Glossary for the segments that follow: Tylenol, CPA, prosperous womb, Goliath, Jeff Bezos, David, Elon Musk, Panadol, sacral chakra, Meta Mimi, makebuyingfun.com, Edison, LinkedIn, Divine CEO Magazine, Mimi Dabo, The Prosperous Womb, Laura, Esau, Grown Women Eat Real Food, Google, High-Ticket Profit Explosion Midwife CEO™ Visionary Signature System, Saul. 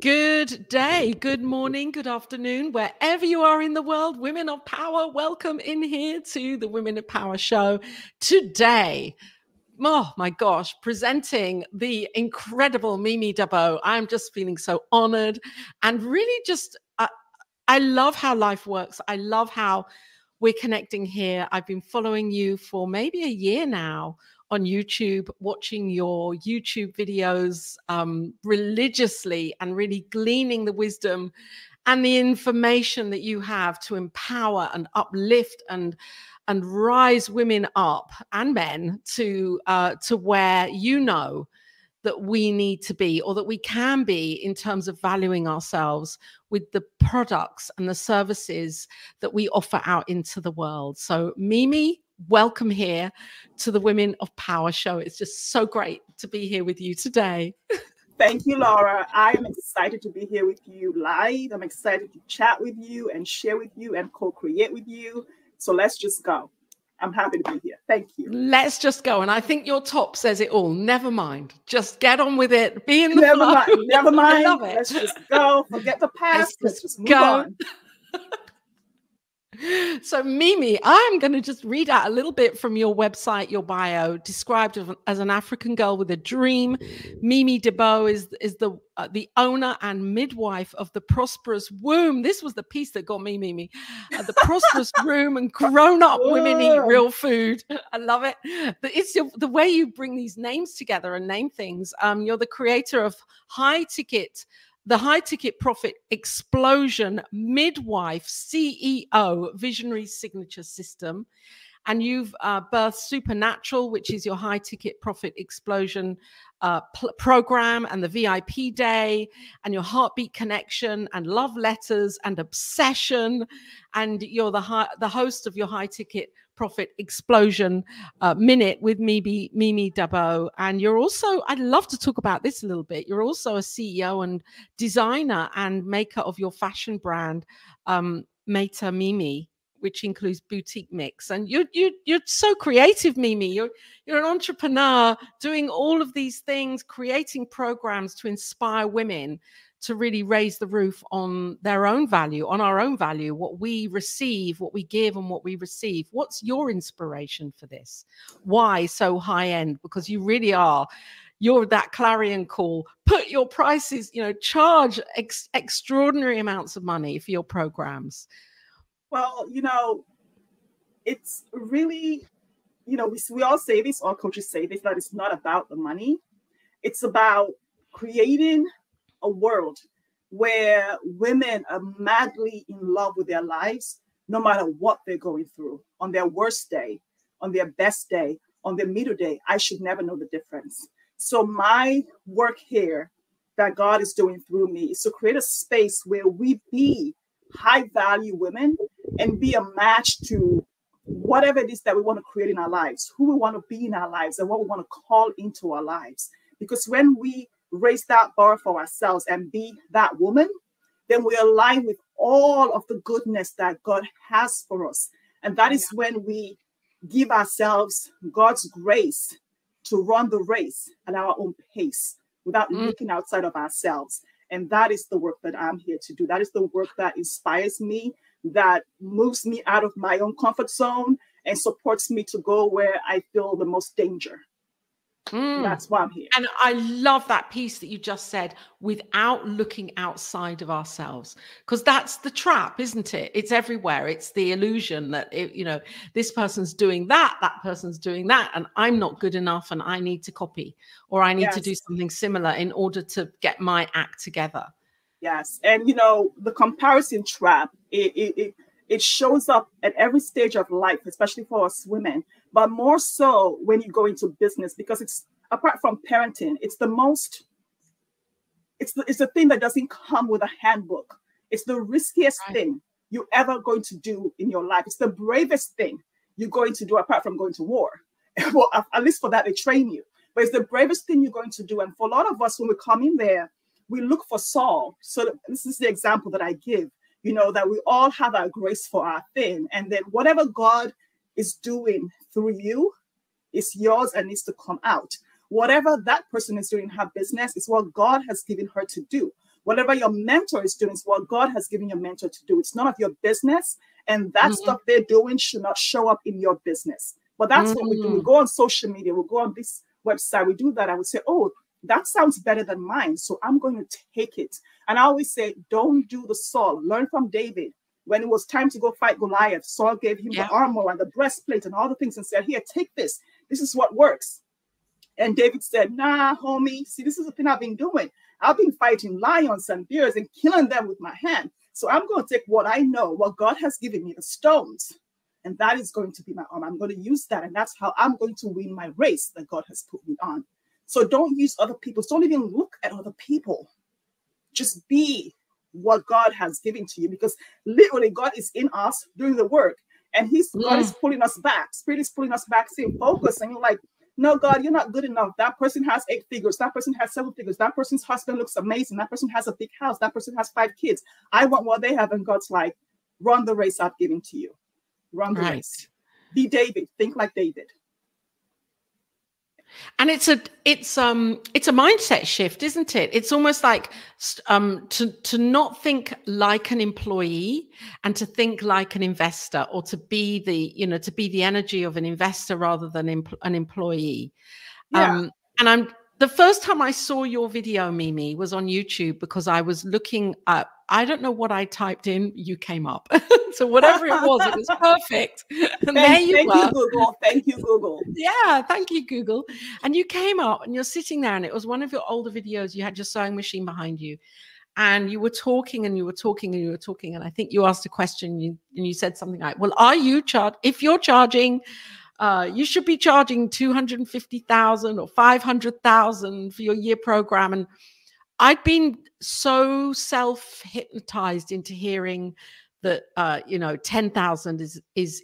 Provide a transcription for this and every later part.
Good day, good morning, good afternoon, wherever you are in the world. Women of Power, welcome in here to the Women of Power show. Today, oh my gosh, presenting the incredible Mimi Dabo. I'm just feeling so honored and really just, I love how life works. I love how we're connecting here. I've been following you for maybe a year now on YouTube, watching your YouTube videos religiously and really gleaning the wisdom and the information that you have to empower and uplift and rise women up and men to where you know that we need to be, or that we can be, in terms of valuing ourselves with the products and the services that we offer out into the world. So Mimi, welcome here to the Women of Power show. It's just so great to be here with you today. Thank you, Laura. I'm excited to be here with you live. I'm excited to chat with you and share with you and co-create with you. So let's just go. I'm happy to be here. Thank you. Let's just go. And I think your top says it all. Never mind. Just get on with it. Be in the flow. Never mind. I love it. Let's just go. Forget the past. Let's just move on. So Mimi, I'm going to just read out a little bit from your website, your bio. Described as an African girl with a dream, Mimi Dabo is the owner and midwife of the Prosperous Womb. This was the piece that got me, Mimi. The Prosperous Womb and Grown-Up Women Eat Real Food. I love it. It's the way you bring these names together and name things. You're the creator of The High-Ticket Profit Explosion Midwife CEO Visionary Signature System. And you've birthed Supernatural, which is your High-Ticket Profit Explosion program, and the VIP Day, and your Heartbeat Connection, and Love Letters, and Obsession. And you're the host of your High-Ticket Profit Explosion Minute with Mimi Dabo. And you're also, I'd love to talk about this a little bit, you're also a CEO and designer and maker of your fashion brand, Meta Mimi, which includes boutique mix. And you're so creative, Mimi. You're an entrepreneur doing all of these things, creating programs to inspire women to really raise the roof on their own value, on our own value, what we receive, what we give, and what we receive. What's your inspiration for this? Why so high end? Because you really are, you're that clarion call. Put your prices, you know, charge extraordinary amounts of money for your programs. Well, you know, it's really, you know, we all say this, all coaches say this, that it's not about the money. It's about creating a world where women are madly in love with their lives, no matter what they're going through, on their worst day, on their best day, on their middle day. I should never know the difference. So my work here that God is doing through me is to create a space where we be high value women and be a match to whatever it is that we want to create in our lives, who we want to be in our lives, and what we want to call into our lives. Because when we raise that bar for ourselves and be that woman, then we align with all of the goodness that God has for us. And that is when we give ourselves God's grace to run the race at our own pace without looking outside of ourselves. And that is the work that I'm here to do. That is the work that inspires me, that moves me out of my own comfort zone and supports me to go where I feel the most danger. That's why I'm here. And I love that piece that you just said, without looking outside of ourselves, because that's the trap, isn't it? It's everywhere. It's the illusion that, you know, this person's doing that, that person's doing that, and I'm not good enough and I need to copy, or I need to do something similar in order to get my act together. Yes. And, you know, the comparison trap, it shows up at every stage of life, especially for us women, but more so when you go into business, because it's, apart from parenting, it's the most, it's the thing that doesn't come with a handbook. It's the riskiest thing you're ever going to do in your life. It's the bravest thing you're going to do, apart from going to war. Well, at least for that, they train you. But it's the bravest thing you're going to do. And for a lot of us, when we come in there, we look for Saul. So this is the example that I give, you know, that we all have our grace for our thing. And then whatever God is doing through you, it's yours and needs to come out. Whatever that person is doing in her business is what God has given her to do. whatever your mentor is doing is what God has given your mentor to do. It's none of your business. And that stuff they're doing should not show up in your business. But that's what we do. We go on social media. We'll go on this website. We do that. I would say, oh, that sounds better than mine. So I'm going to take it. And I always say, don't do the Saul. Learn from David. When it was time to go fight Goliath, Saul gave him the armor and the breastplate and all the things and said, here, take this. This is what works. And David said, nah, homie, see, this is the thing I've been doing. I've been fighting lions and bears and killing them with my hand. So I'm going to take what I know, what God has given me, the stones. And that is going to be my arm. I'm going to use that. And that's how I'm going to win my race that God has put me on. So don't use other people. Don't even look at other people. Just be what God has given to you, because literally God is in us doing the work. And God is pulling us back. Spirit is pulling us back, saying, focus. And you're like, no, God, you're not good enough. That person has 8 figures. That person has 7 figures. That person's husband looks amazing. That person has a big house. That person has 5 kids. I want what they have. And God's like, run the race I've given to you. Run the race. Be David. Think like David. And it's a mindset shift, isn't it? It's almost like to not think like an employee and to think like an investor, or to be the, you know, to be the energy of an investor rather than an employee. And the first time I saw your video, Mimi, was on YouTube, because I was looking up, I don't know what I typed in, you came up. So whatever it was perfect. And there you were. Thank you, Google. Thank you, Google. Yeah, thank you, Google. And you came up and you're sitting there, and it was one of your older videos. You had your sewing machine behind you, and you were talking and you were talking and you were talking. And I think you asked a question, and you said something like, well, are you if you're charging, you should be charging $250,000 or $500,000 for your year program. And I'd been so self-hypnotized into hearing that, you know, 10,000 is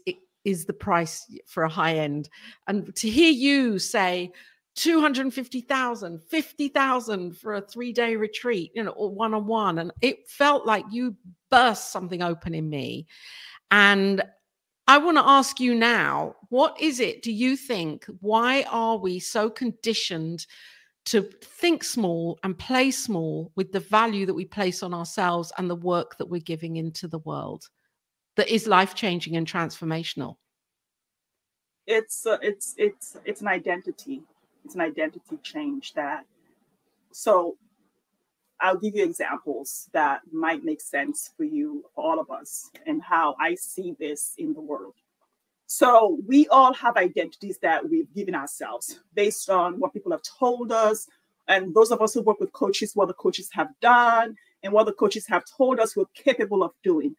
the price for a high end. And to hear you say 250,000, 50,000 for a 3-day retreat, you know, or one-on-one. And it felt like you burst something open in me. And I want to ask you now, what is it, do you think, why are we so conditioned to think small and play small with the value that we place on ourselves and the work that we're giving into the world that is life-changing and transformational? It's an identity. It's an identity change that, so I'll give you examples that might make sense for you, for all of us, and how I see this in the world. So we all have identities that we've given ourselves based on what people have told us. And those of us who work with coaches, what the coaches have done and what the coaches have told us we're capable of doing.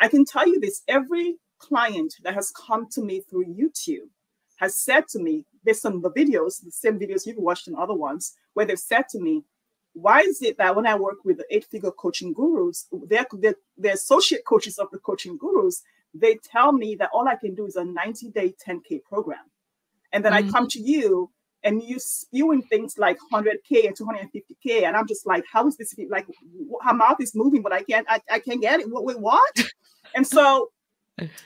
I can tell you this, every client that has come to me through YouTube has said to me, based on the videos, the same videos you've watched and other ones, where they've said to me, why is it that when I work with the 8-figure coaching gurus, they're associate coaches of the coaching gurus, they tell me that all I can do is a 90-day 10K program. And then I come to you and you spewing things like 100K and 250K. And I'm just like, how is this? Like, her mouth is moving, but I can't get it. Wait, what? And so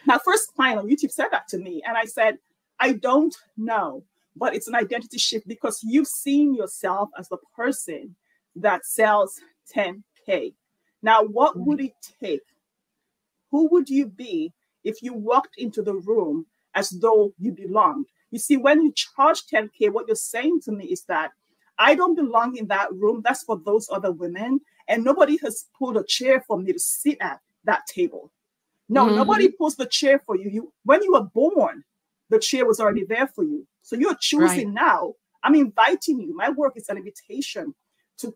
my first client on YouTube said that to me. And I said, I don't know, but it's an identity shift, because you've seen yourself as the person that sells 10K. Now, what would it take? Who would you be if you walked into the room as though you belonged? You see, when you charge 10K, what you're saying to me is that I don't belong in that room. That's for those other women. And nobody has pulled a chair for me to sit at that table. No, nobody pulls the chair for you. When you were born, the chair was already there for you. So you're choosing now. I'm inviting you. My work is an invitation to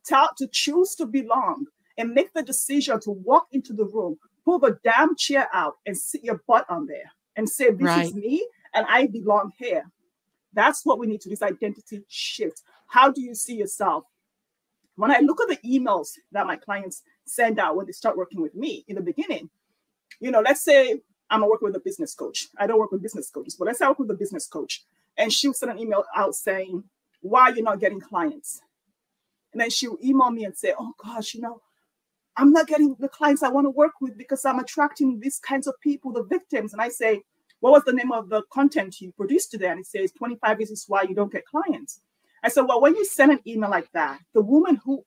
choose to belong and make the decision to walk into the room, pull the damn chair out and sit your butt on there and say, this is me and I belong here. That's what we need to do, this identity shift. How do you see yourself? When I look at the emails that my clients send out when they start working with me in the beginning, you know, let's say I'm working with a business coach. I don't work with business coaches, but let's say I work with a business coach. And she'll send an email out saying, why are you not getting clients? And then she'll email me and say, oh gosh, you know, I'm not getting the clients I want to work with because I'm attracting these kinds of people, the victims. And I say, what was the name of the content you produced today? And it says 25 reasons why you don't get clients. I said, well, when you send an email like that, the woman who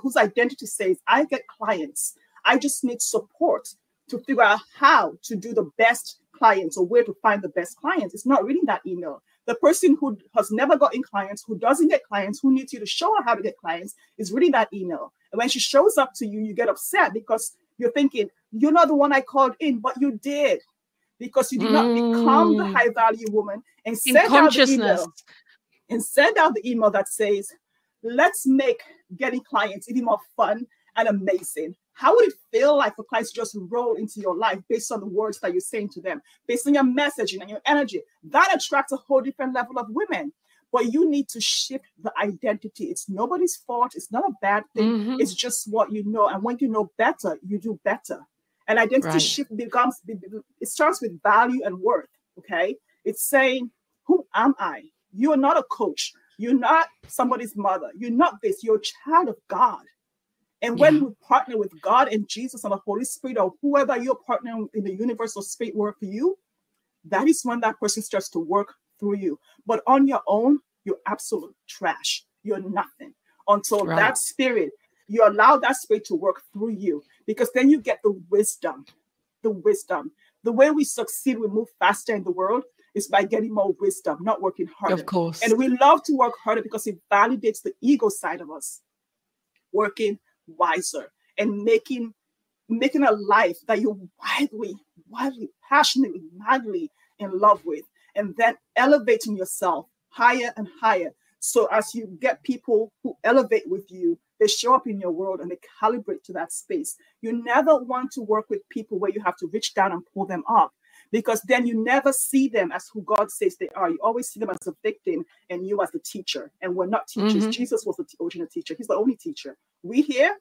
whose identity says, I get clients, I just need support to figure out how to do the best clients or where to find the best clients. It's not reading that email. The person who has never gotten clients, who doesn't get clients, who needs you to show her how to get clients is reading that email. And when she shows up to you, you get upset because you're thinking, you're not the one I called in, but you did, because you did not become the high value woman and send out the email that says, let's make getting clients even more fun and amazing. How would it feel like for clients to just roll into your life based on the words that you're saying to them, based on your messaging and your energy? That attracts a whole different level of women. But you need to shift the identity. It's nobody's fault. It's not a bad thing. It's just what you know. And when you know better, you do better. And identity shift becomes, it starts with value and worth, okay? It's saying, who am I? You are not a coach. You're not somebody's mother. You're not this. You're a child of God. And when we partner with God and Jesus and the Holy Spirit or whoever you're partnering in the universal spirit work for you, that is when that person starts to work through you. But on your own, you're absolute trash. You're nothing until that spirit, you allow that spirit to work through you, because then you get the wisdom, the wisdom. The way we succeed, we move faster in the world is by getting more wisdom, not working harder. Of course. And we love to work harder because it validates the ego side of us. Working wiser and making a life that you're wildly, passionately, madly in love with, and then elevating yourself higher and higher. So as you get people who elevate with you, they show up in your world and they calibrate to that space. You never want to work with people where you have to reach down and pull them up, because then you never see them as who God says they are. You always see them as a victim and you as the teacher. And we're not teachers. Jesus was the original teacher. He's the only teacher. We here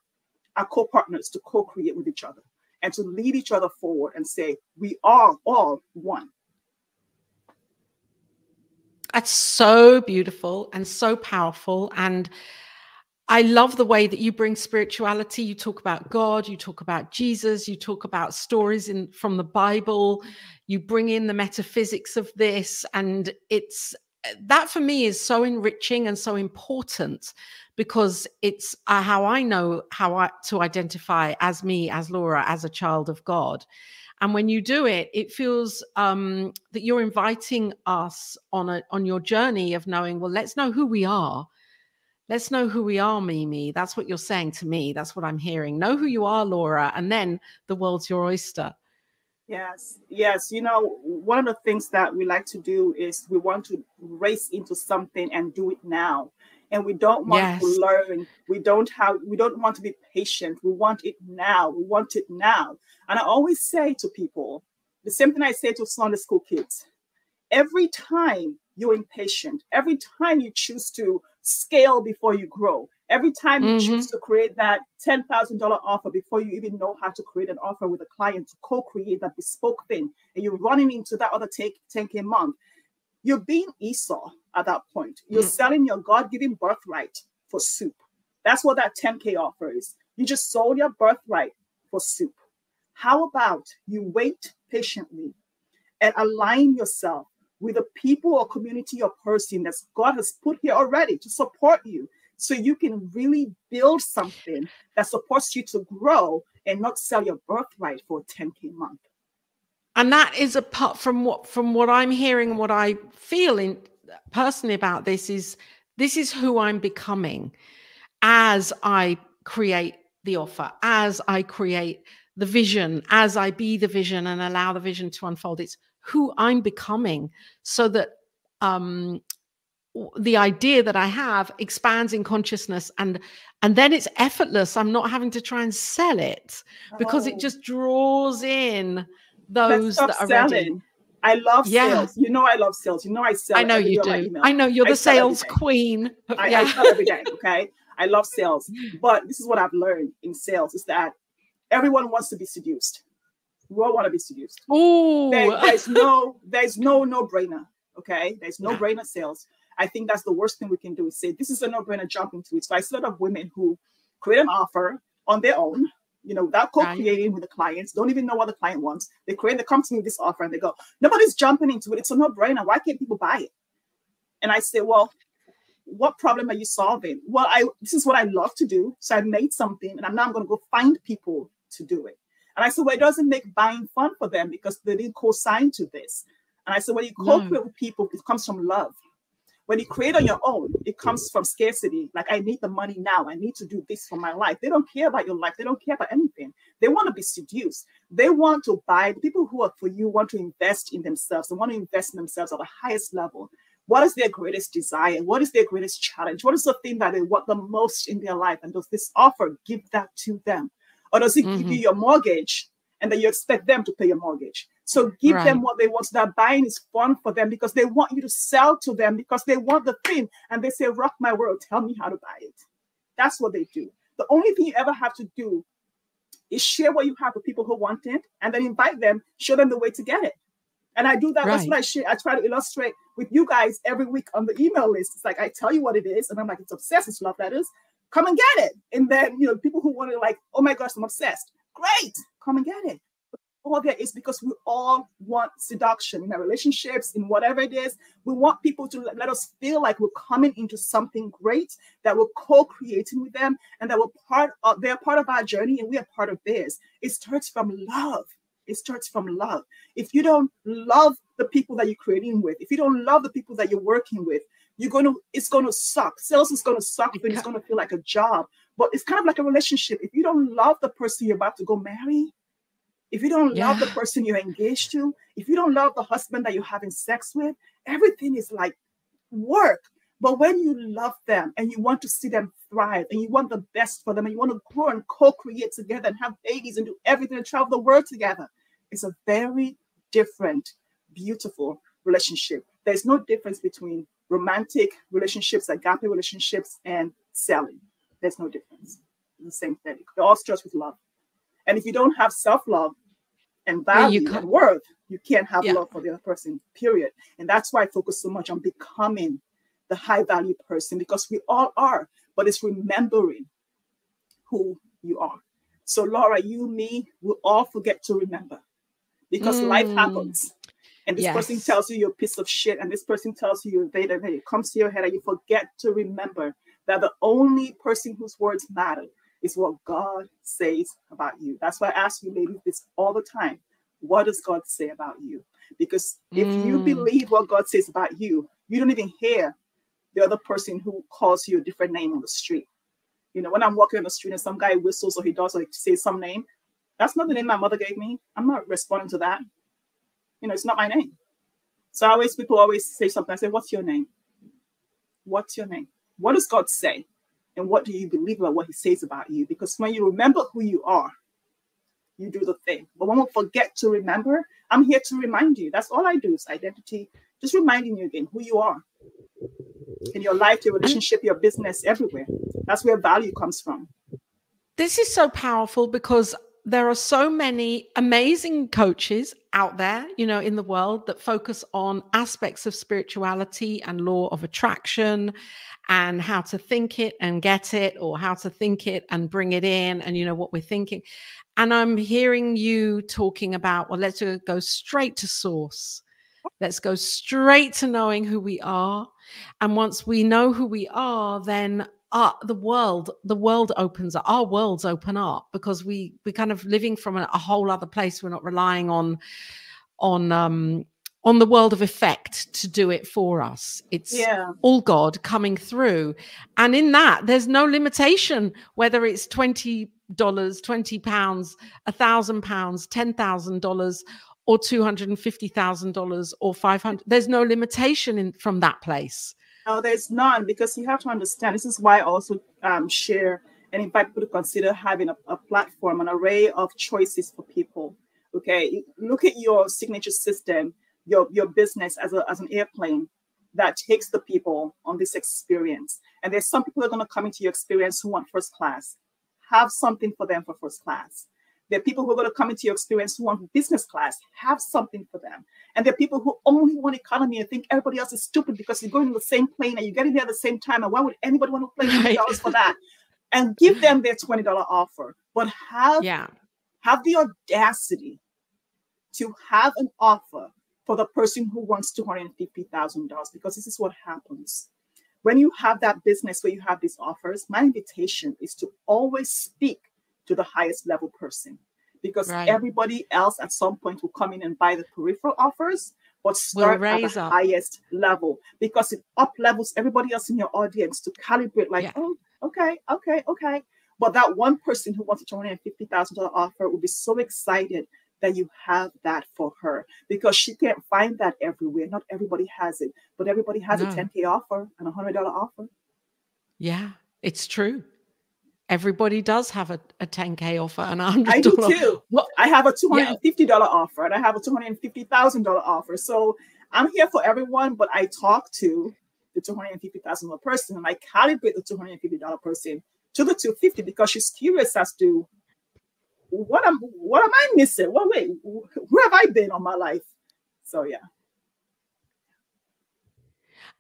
are co-partners to co-create with each other and to lead each other forward and say, we are all one. That's so beautiful and so powerful. And I love the way that you bring spirituality. You talk about God, you talk about Jesus, you talk about stories from the Bible, you bring in the metaphysics of this. And it's, that for me is so enriching and so important, because it's how I know to identify as me, as Laura, as a child of God. And when you do it, it feels that you're inviting us on your journey of knowing, well, let's know who we are. Let's know who we are, Mimi. That's what you're saying to me. That's what I'm hearing. Know who you are, Laura, and then the world's your oyster. Yes, yes. You know, one of the things that we like to do is we want to race into something and do it now. And we don't want to learn. We don't want to be patient. We want it now. We want it now. And I always say to people, the same thing I say to Sunday school kids, every time you're impatient, every time you choose to scale before you grow, every time you choose to create that $10,000 offer before you even know how to create an offer with a client to co-create that bespoke thing, and you're running into that other 10K month, you're being Esau at that point. You're selling your God-given birthright for soup. That's what that 10K offer is. You just sold your birthright for soup. How about you wait patiently and align yourself with a people or community or person that God has put here already to support you, so you can really build something that supports you to grow and not sell your birthright for a 10K month. And that is, apart from what I'm hearing, what I feel personally about this is who I'm becoming as I create the offer, as I create the vision, as I be the vision and allow the vision to unfold. It's who I'm becoming, so that the idea that I have expands in consciousness, and then it's effortless. I'm not having to try and sell it, because it just draws in those that are ready. I love sales. You know I love sales. You know I sell. I know you do. I know you're the sales queen. I sell every day, okay? I love sales. But this is what I've learned in sales is that everyone wants to be seduced. We all want to be seduced. Ooh. There's no no-brainer, okay? There's no-brainer sales. I think that's the worst thing we can do is say, this is a no-brainer, jump into it. So I see a lot of women who create an offer on their own, you know, without co-creating with the clients, don't even know what the client wants. They come to me with this offer and they go, nobody's jumping into it. It's a no-brainer. Why can't people buy it? And I say, well, what problem are you solving? Well, this is what I love to do. So I made something and now I'm going to go find people to do it. And I said, well, it doesn't make buying fun for them because they didn't co-sign to this. And I said, when you co-create with people, it comes from love. When you create on your own, it comes from scarcity. Like, I need the money now. I need to do this for my life. They don't care about your life. They don't care about anything. They want to be seduced. They want to buy. The people who are for you want to invest in themselves. They want to invest in themselves at the highest level. What is their greatest desire? What is their greatest challenge? What is the thing that they want the most in their life? And does this offer give that to them? Or does it give you your mortgage and then you expect them to pay your mortgage? So give them what they want. So that buying is fun for them because they want you to sell to them because they want the thing. And they say, rock my world, tell me how to buy it. That's what they do. The only thing you ever have to do is share what you have with people who want it and then invite them, show them the way to get it. And I do that. That's what I share. I try to illustrate with you guys every week on the email list. It's like, I tell you what it is. And I'm like, it's obsessed. It's love letters. Come and get it. And then, you know, people who want to like, oh my gosh, I'm obsessed. Great. Come and get it. All there is, because we all want seduction in our relationships, in whatever it is. We want people to let us feel like we're coming into something great, that we're co-creating with them, and that they're part of our journey and we are part of theirs. It starts from love. It starts from love. If you don't love the people that you're creating with, if you don't love the people that you're working with, it's gonna suck. Sales is gonna suck, but it's gonna feel like a job. But it's kind of like a relationship. If you don't love the person you're about to go marry, if you don't love the person you're engaged to, if you don't love the husband that you're having sex with, everything is like work. But when you love them and you want to see them thrive and you want the best for them and you want to grow and co-create together and have babies and do everything and travel the world together, it's a very different, beautiful relationship. There's no difference between romantic relationships, agape relationships, and selling. There's no difference. It's the same thing. It all starts with love. And if you don't have self-love and value and worth, you can't have love for the other person, period. And that's why I focus so much on becoming the high-value person, because we all are, but it's remembering who you are. So Laura, you, me, we'll all forget to remember because life happens. And this person tells you you're a piece of shit, and this person tells you you're a beta, and then it comes to your head and you forget to remember that the only person whose words matter is what God says about you. That's why I ask you ladies this all the time. What does God say about you? Because if you believe what God says about you, you don't even hear the other person who calls you a different name on the street. You know, when I'm walking on the street and some guy whistles or he does or he says some name, that's not the name my mother gave me. I'm not responding to that. You know, it's not my name. So I always, people always say something. I say, what's your name? What's your name? What does God say? And what do you believe about what he says about you? Because when you remember who you are, you do the thing. But when we forget to remember, I'm here to remind you. That's all I do is identity. Just reminding you again who you are in your life, your relationship, your business, everywhere. That's where value comes from. This is so powerful because there are so many amazing coaches out there, you know, in the world that focus on aspects of spirituality and law of attraction and how to think it and get it, or how to think it and bring it in and, you know, what we're thinking. And I'm hearing you talking about, well, let's go straight to source. Let's go straight to knowing who we are. And once we know who we are, then the world opens up. Our worlds open up because we're kind of living from a whole other place. We're not relying on the world of effect to do it for us. It's all God coming through. And in that, there's no limitation, whether it's $20, £20, £1,000, $10,000, or $250,000, or $500. There's no limitation from that place. No, there's none, because you have to understand, this is why I also share and invite people to consider having a platform, an array of choices for people. Okay, look at your signature system, your business as an airplane that takes the people on this experience. And there's some people that are going to come into your experience who want first class. Have something for them for first class. There are people who are going to come into your experience who want business class. Have something for them. And there are people who only want economy and think everybody else is stupid because you're going on the same plane and you're getting there at the same time. And why would anybody want to pay $20 for that? And give them their $20 offer. But have the audacity to have an offer for the person who wants $250,000, because this is what happens. when you have that business where you have these offers, my invitation is to always speak to the highest level person, because everybody else at some point will come in and buy the peripheral offers, but start at the highest level, because it up levels everybody else in your audience to calibrate like, oh, okay. But that one person who wants a $250,000 offer will be so excited that you have that for her, because she can't find that everywhere. Not everybody has it, but everybody has a $10K offer and a $100 offer. Yeah, it's true. Everybody does have a $10K offer and a $100. I do too. Well, I have a $250 offer and I have a $250,000 offer. So I'm here for everyone, but I talk to the $250,000 person and I calibrate the $250 person to the $250, because she's curious as to what am I missing? Well, wait, where have I been all my life? So yeah.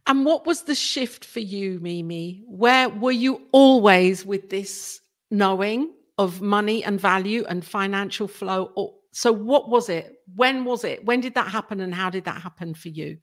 And what was the shift for you, Mimi? Where were you always with this knowing of money and value and financial flow? Or, so what was it? When was it? When did that happen? And how did that happen for you?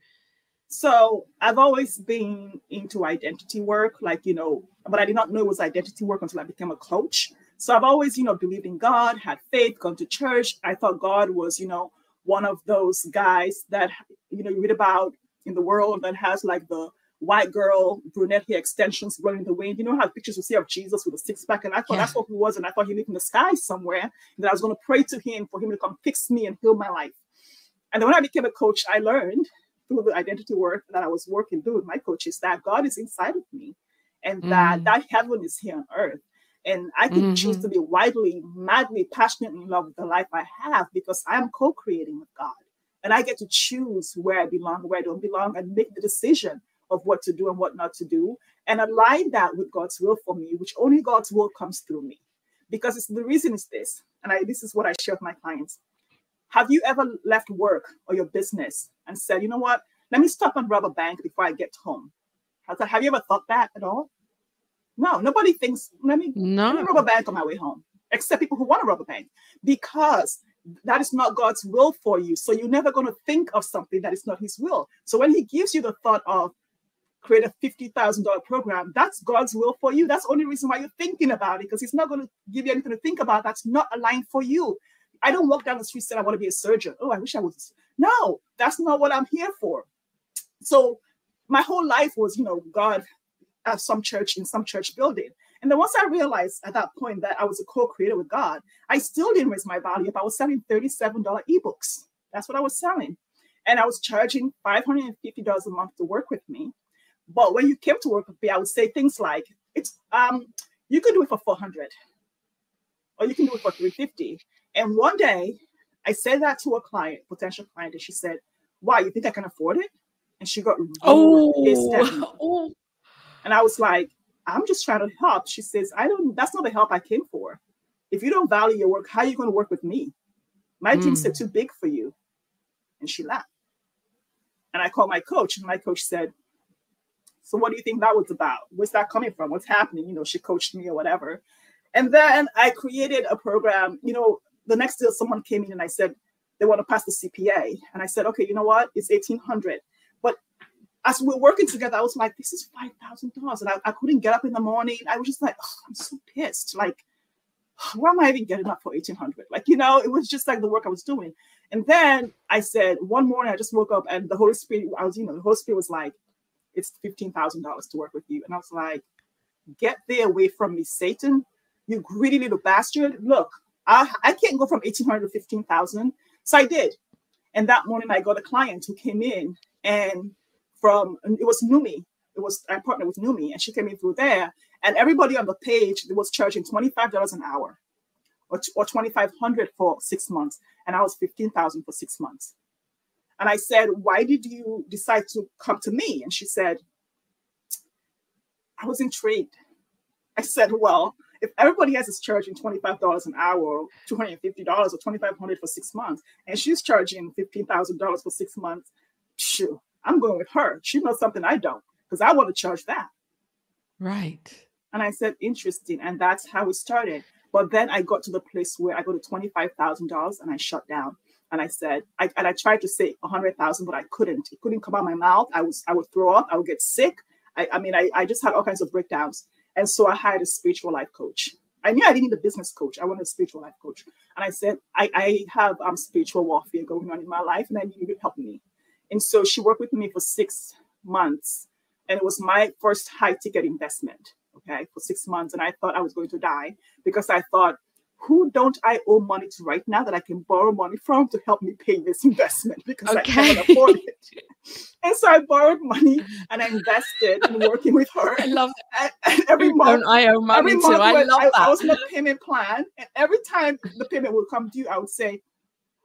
So I've always been into identity work, like, you know, but I did not know it was identity work until I became a coach. So I've always, you know, believed in God, had faith, gone to church. I thought God was, you know, one of those guys that, you know, you read about in the world that has like the white girl, brunette hair extensions running the wind. You know how pictures you see of Jesus with a six-pack? And I thought that's what he was. And I thought he lived in the sky somewhere, and that I was going to pray to him for him to come fix me and heal my life. And then when I became a coach, I learned through the identity work that I was working through with my coaches that God is inside of me, and that heaven is here on earth. And I can choose to be wildly, madly, passionately in love with the life I have, because I am co-creating with God. And I get to choose where I belong, where I don't belong, and make the decision of what to do and what not to do, and align that with God's will for me, which only God's will comes through me. Because it's, the reason is this, and this is what I share with my clients. Have you ever left work or your business and said, you know what, let me stop and rob a bank before I get home? Have you ever thought that at all? No, nobody thinks, let me rob a bank on my way home, except people who want to rob a bank, because that is not God's will for you. So you're never going to think of something that is not his will. So when he gives you the thought of create a $50,000 program, that's God's will for you. That's the only reason why you're thinking about it, because he's not going to give you anything to think about that's not aligned for you. I don't walk down the street saying I want to be a surgeon. Oh, I wish I was. No, that's not what I'm here for. So my whole life was, you know, God, at some church, in some church building. And then once I realized at that point that I was a co-creator with God, I still didn't raise my value. If I was selling $37 ebooks, that's what I was selling. And I was charging $550 a month to work with me. But when you came to work with me, I would say things like, "It's you can do it for $400, or you can do it for $350. And one day I said that to a client, potential client, and she said, "Wow, you think I can afford it?" And she got pissed at me. And I was like, I'm just trying to help. She says, that's not the help I came for. If you don't value your work, how are you going to work with me? My dreams are too big for you. And she laughed. And I called my coach, and my coach said, so what do you think that was about? Where's that coming from? What's happening? You know, she coached me or whatever. And then I created a program. You know, the next day someone came in and I said, they want to pass the CPA. And I said, okay, you know what? It's $1,800. As we were working together, I was like, this is $5,000. And I couldn't get up in the morning. I was just like, oh, I'm so pissed. Like, why am I even getting up for $1,800? Like, you know, it was just like the work I was doing. And then I said, one morning I just woke up and the Holy Spirit, the Holy Spirit was like, it's $15,000 to work with you. And I was like, get there away from me, Satan. You greedy little bastard. Look, I can't go from $1,800 to $15,000. So I did. And that morning I got a client who came in, and it was Mimi. I partnered with Mimi, and she came in through there. And everybody on the page was charging $25 an hour, or $2,500 for 6 months, and I was $15,000 for 6 months. And I said, "Why did you decide to come to me?" And she said, "I was intrigued." I said, "Well, if everybody else is charging $25 an hour, $250, or $2,500 for 6 months, and she's charging $15,000 for 6 months, shoo. I'm going with her. She knows something I don't, because I want to charge that." Right. And I said, interesting. And that's how we started. But then I got to the place where I go to $25,000 and I shut down. And I said, I tried to say $100,000, but I couldn't. It couldn't come out of my mouth. I would throw up. I would get sick. I just had all kinds of breakdowns. And so I hired a spiritual life coach. I knew I didn't need a business coach. I wanted a spiritual life coach. And I said, I have spiritual warfare going on in my life, and I need you to help me. And so she worked with me for 6 months. And it was my first high-ticket investment, okay, for 6 months. And I thought I was going to die, because I thought, who don't I owe money to right now that I can borrow money from to help me pay this investment, because I can't afford it. And so I borrowed money and I invested in working with her. I love that. And every month, I owe money to. I love that. I was on a payment plan, and every time the payment would come due, I would say,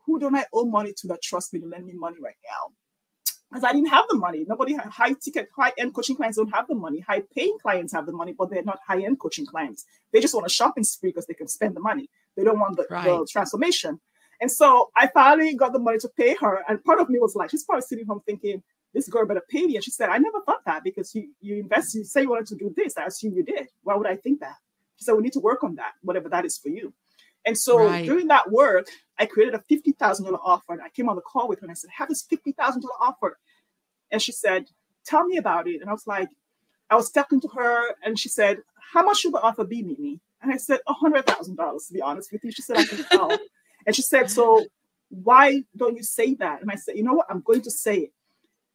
who don't I owe money to that trusts me to lend me money right now? Because I didn't have the money. Nobody had high-ticket, high-end coaching clients don't have the money. High-paying clients have the money, but they're not high-end coaching clients. They just want a shopping spree because they can spend the money. They don't want the transformation. And so I finally got the money to pay her. And part of me was like, she's probably sitting home thinking, this girl better pay me. And she said, I never thought that, because you say you wanted to do this. I assume you did. Why would I think that? She said, we need to work on that, whatever that is for you. And so during that work, I created a $50,000 offer. And I came on the call with her and I said, have this $50,000 offer. And she said, tell me about it. And I was like, I was talking to her and she said, how much should the offer be, Mimi? And I said, $100,000, to be honest with you. She said, I can tell. And she said, so why don't you say that? And I said, you know what? I'm going to say it.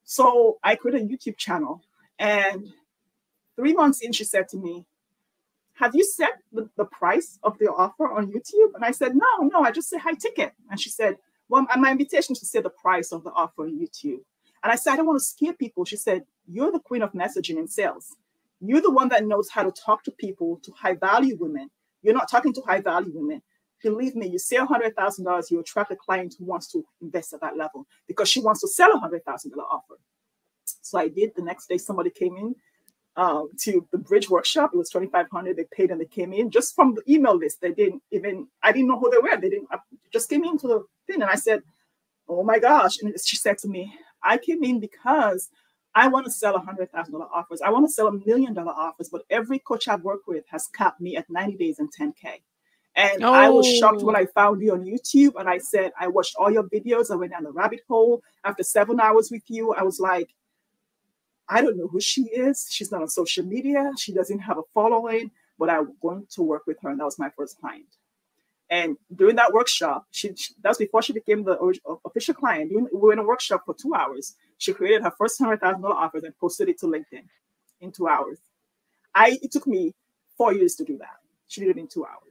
So I created a YouTube channel. And 3 months in, she said to me, have you set the price of the offer on YouTube? And I said, no, I just say high ticket. And she said, well, my invitation is to say the price of the offer on YouTube. And I said, I don't want to scare people. She said, you're the queen of messaging and sales. You're the one that knows how to talk to people, to high-value women. You're not talking to high-value women. Believe me, you say $100,000, you attract a client who wants to invest at that level, because she wants to sell a $100,000 offer. So I did. The next day, somebody came in to the bridge workshop. It was $2,500. They paid and they came in just from the email list. They didn't even, I didn't know who they were. They didn't, I just came into the thing. And I said, oh my gosh. And she said to me, I came in because I want to sell $100,000 offers. I want to sell $1 million offers, but every coach I've worked with has capped me at 90 days and 10K. And I was shocked when I found you on YouTube. And I said, I watched all your videos. I went down the rabbit hole. After 7 hours with you, I was like, I don't know who she is. She's not on social media. She doesn't have a following, but I'm going to work with her. And that was my first client. And during that workshop, that's before she became the official client. We were in a workshop for 2 hours. She created her first $100,000 offer and posted it to LinkedIn in 2 hours. It took me 4 years to do that. She did it in 2 hours.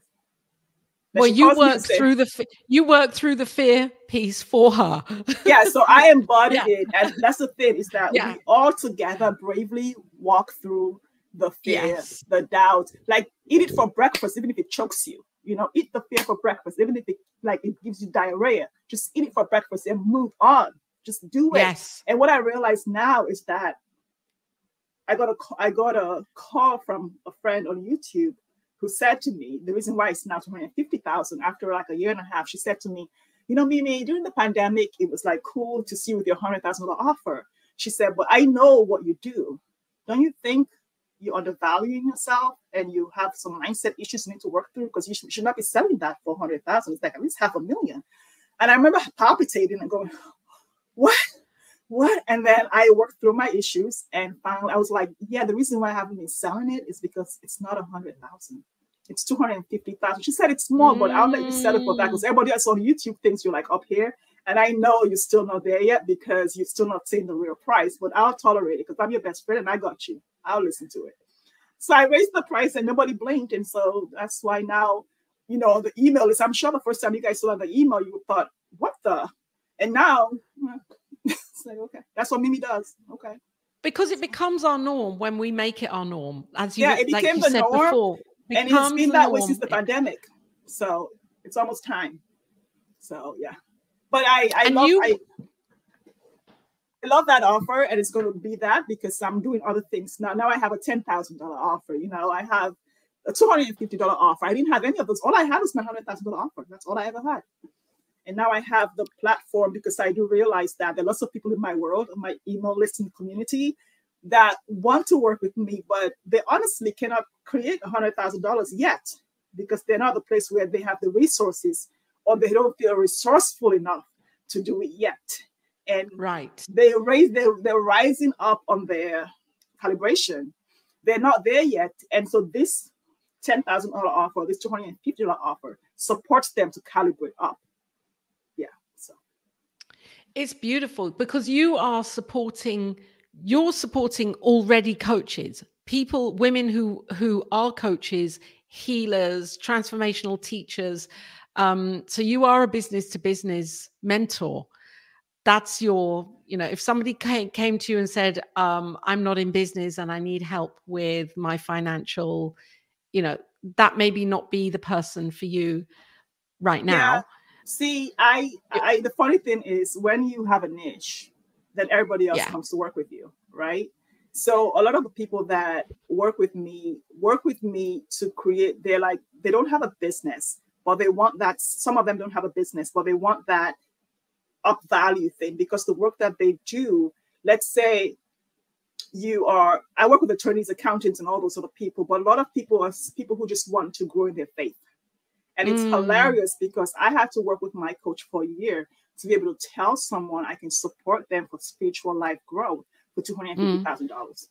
Then you worked through the fear piece for her. Yeah, so I embodied it. And that's the thing, is that we all together bravely walk through the fear, the doubt. Like, eat it for breakfast, even if it chokes you. You know, eat the fear for breakfast, even if it gives you diarrhea. Just eat it for breakfast and move on. Just do it. Yes. And what I realize now is that I got a call from a friend on YouTube who said to me, the reason why it's now $250,000 after like a year and a half, she said to me, you know, Mimi, during the pandemic, it was like cool to see you with your $100,000 offer. She said, but I know what you do. Don't you think you're undervaluing yourself and you have some mindset issues you need to work through? Because you should not be selling that for $100,000. It's like at least $500,000. And I remember palpitating and going, what? And then I worked through my issues, and finally I was like, yeah, the reason why I haven't been selling it is because it's not $100,000. It's $250,000. She said it's small, but I'll let you sell it for that, because everybody else on YouTube thinks you're like up here. And I know you're still not there yet because you're still not seeing the real price, but I'll tolerate it because I'm your best friend and I got you. I'll listen to it. So I raised the price and nobody blinked. And so that's why now, you know, the email is, I'm sure the first time you guys saw the email, you thought, what the? And now, it's like, okay, that's what Mimi does. Okay. Because it becomes our norm when we make it our norm. As you, it became like you said norm, before. And it's been that way since the pandemic. So it's almost time. So, yeah. But I love that offer, and it's going to be that because I'm doing other things now. Now I have a $10,000 offer. You know, I have a $250 offer. I didn't have any of those. All I had was my $100,000 offer. That's all I ever had. And now I have the platform because I do realize that there are lots of people in my world, in my email listening community, that want to work with me, but they honestly cannot create $100,000 yet because they're not the place where they have the resources, or they don't feel resourceful enough to do it yet. And they're rising up on their calibration. They're not there yet. And so this $10,000 offer, this $250 offer supports them to calibrate up. Yeah, so. It's beautiful because you are supporting, you're supporting already coaches, people, women who are coaches, healers, transformational teachers. So you are a business to business mentor. That's your, you know, if somebody came to you and said, I'm not in business and I need help with my financial, you know, that maybe not be the person for you right now. Yeah. See, I the funny thing is when you have a niche, then everybody else comes to work with you, right? So a lot of the people that work with me to create, they're like, they don't have a business, but they want that. Some of them don't have a business, but they want that up value thing because the work that they do, let's say you are, I work with attorneys, accountants, and all those sort of people, but a lot of people are people who just want to grow in their faith. And it's hilarious because I had to work with my coach for a year to be able to tell someone I can support them for spiritual life growth for $250,000.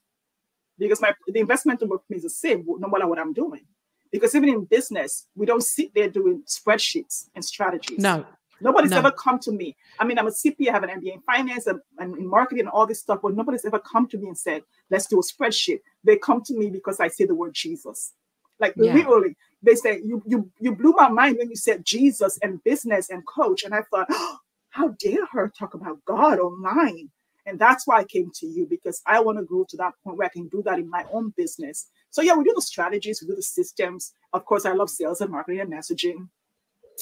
Because the investment in work for me is the same, no matter what I'm doing. Because even in business, we don't sit there doing spreadsheets and strategies. No. Nobody's ever come to me. I mean, I'm a CPA, I have an MBA in finance and in marketing and all this stuff, but nobody's ever come to me and said, let's do a spreadsheet. They come to me because I say the word Jesus. Like literally, they say, you blew my mind when you said Jesus and business and coach. And I thought, oh, how dare her talk about God online? And that's why I came to you, because I want to grow to that point where I can do that in my own business. So yeah, we do the strategies, we do the systems. Of course, I love sales and marketing and messaging.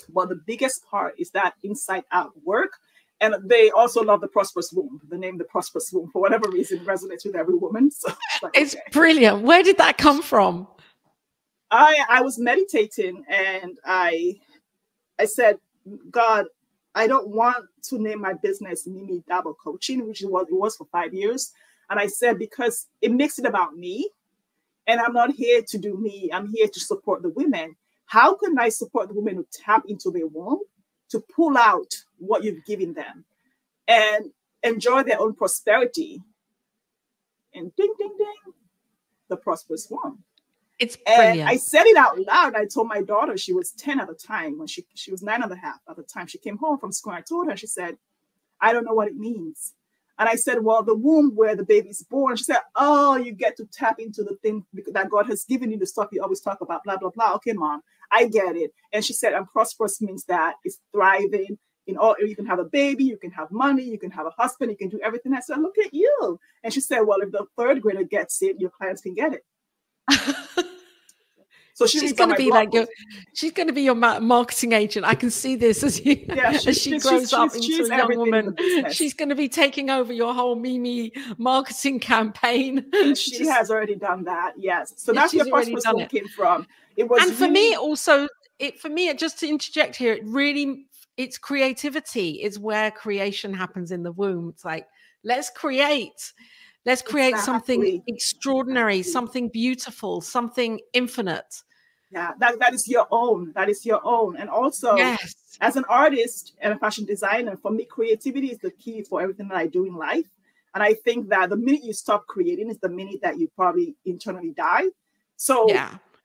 But the biggest part is that inside out work. And they also love the prosperous womb. The name, the prosperous womb, for whatever reason, resonates with every woman. So it's, like, it's brilliant. Where did that come from? I was meditating and I said, God, I don't want to name my business Mimi Dabo Coaching, which is what it was for 5 years. And I said, because it makes it about me and I'm not here to do me. I'm here to support the women. How can I support the women who tap into their womb to pull out what you've given them and enjoy their own prosperity? And ding, ding, ding, the prosperous womb. It's brilliant. And I said it out loud. I told my daughter, she was 10 at the time, when she was 9.5 at the time. She came home from school. I told her, she said, I don't know what it means. And I said, well, the womb where the baby's born. She said, oh, you get to tap into the thing that God has given you, the stuff you always talk about, blah, blah, blah. Okay, mom, I get it. And she said, and prosperous means that it's thriving in all. You can have a baby, you can have money, you can have a husband, you can do everything. I said, look at you. And she said, well, if the third grader gets it, your clients can get it. So she's going to be like your, she's going to be your marketing agent. I can see this as, you, as she grows up into a young woman. She's going to be taking over your whole Mimi marketing campaign. She has already done that. Yes. So that's where prosperous womb came from. It was, and for me also, just to interject here, it really, it's creativity is where creation happens in the womb. It's like, let's create. Let's create something extraordinary, something beautiful, something infinite. Yeah, that is your own. That is your own. And also, as an artist and a fashion designer, for me, creativity is the key for everything that I do in life. And I think that the minute you stop creating is the minute that you probably internally die. So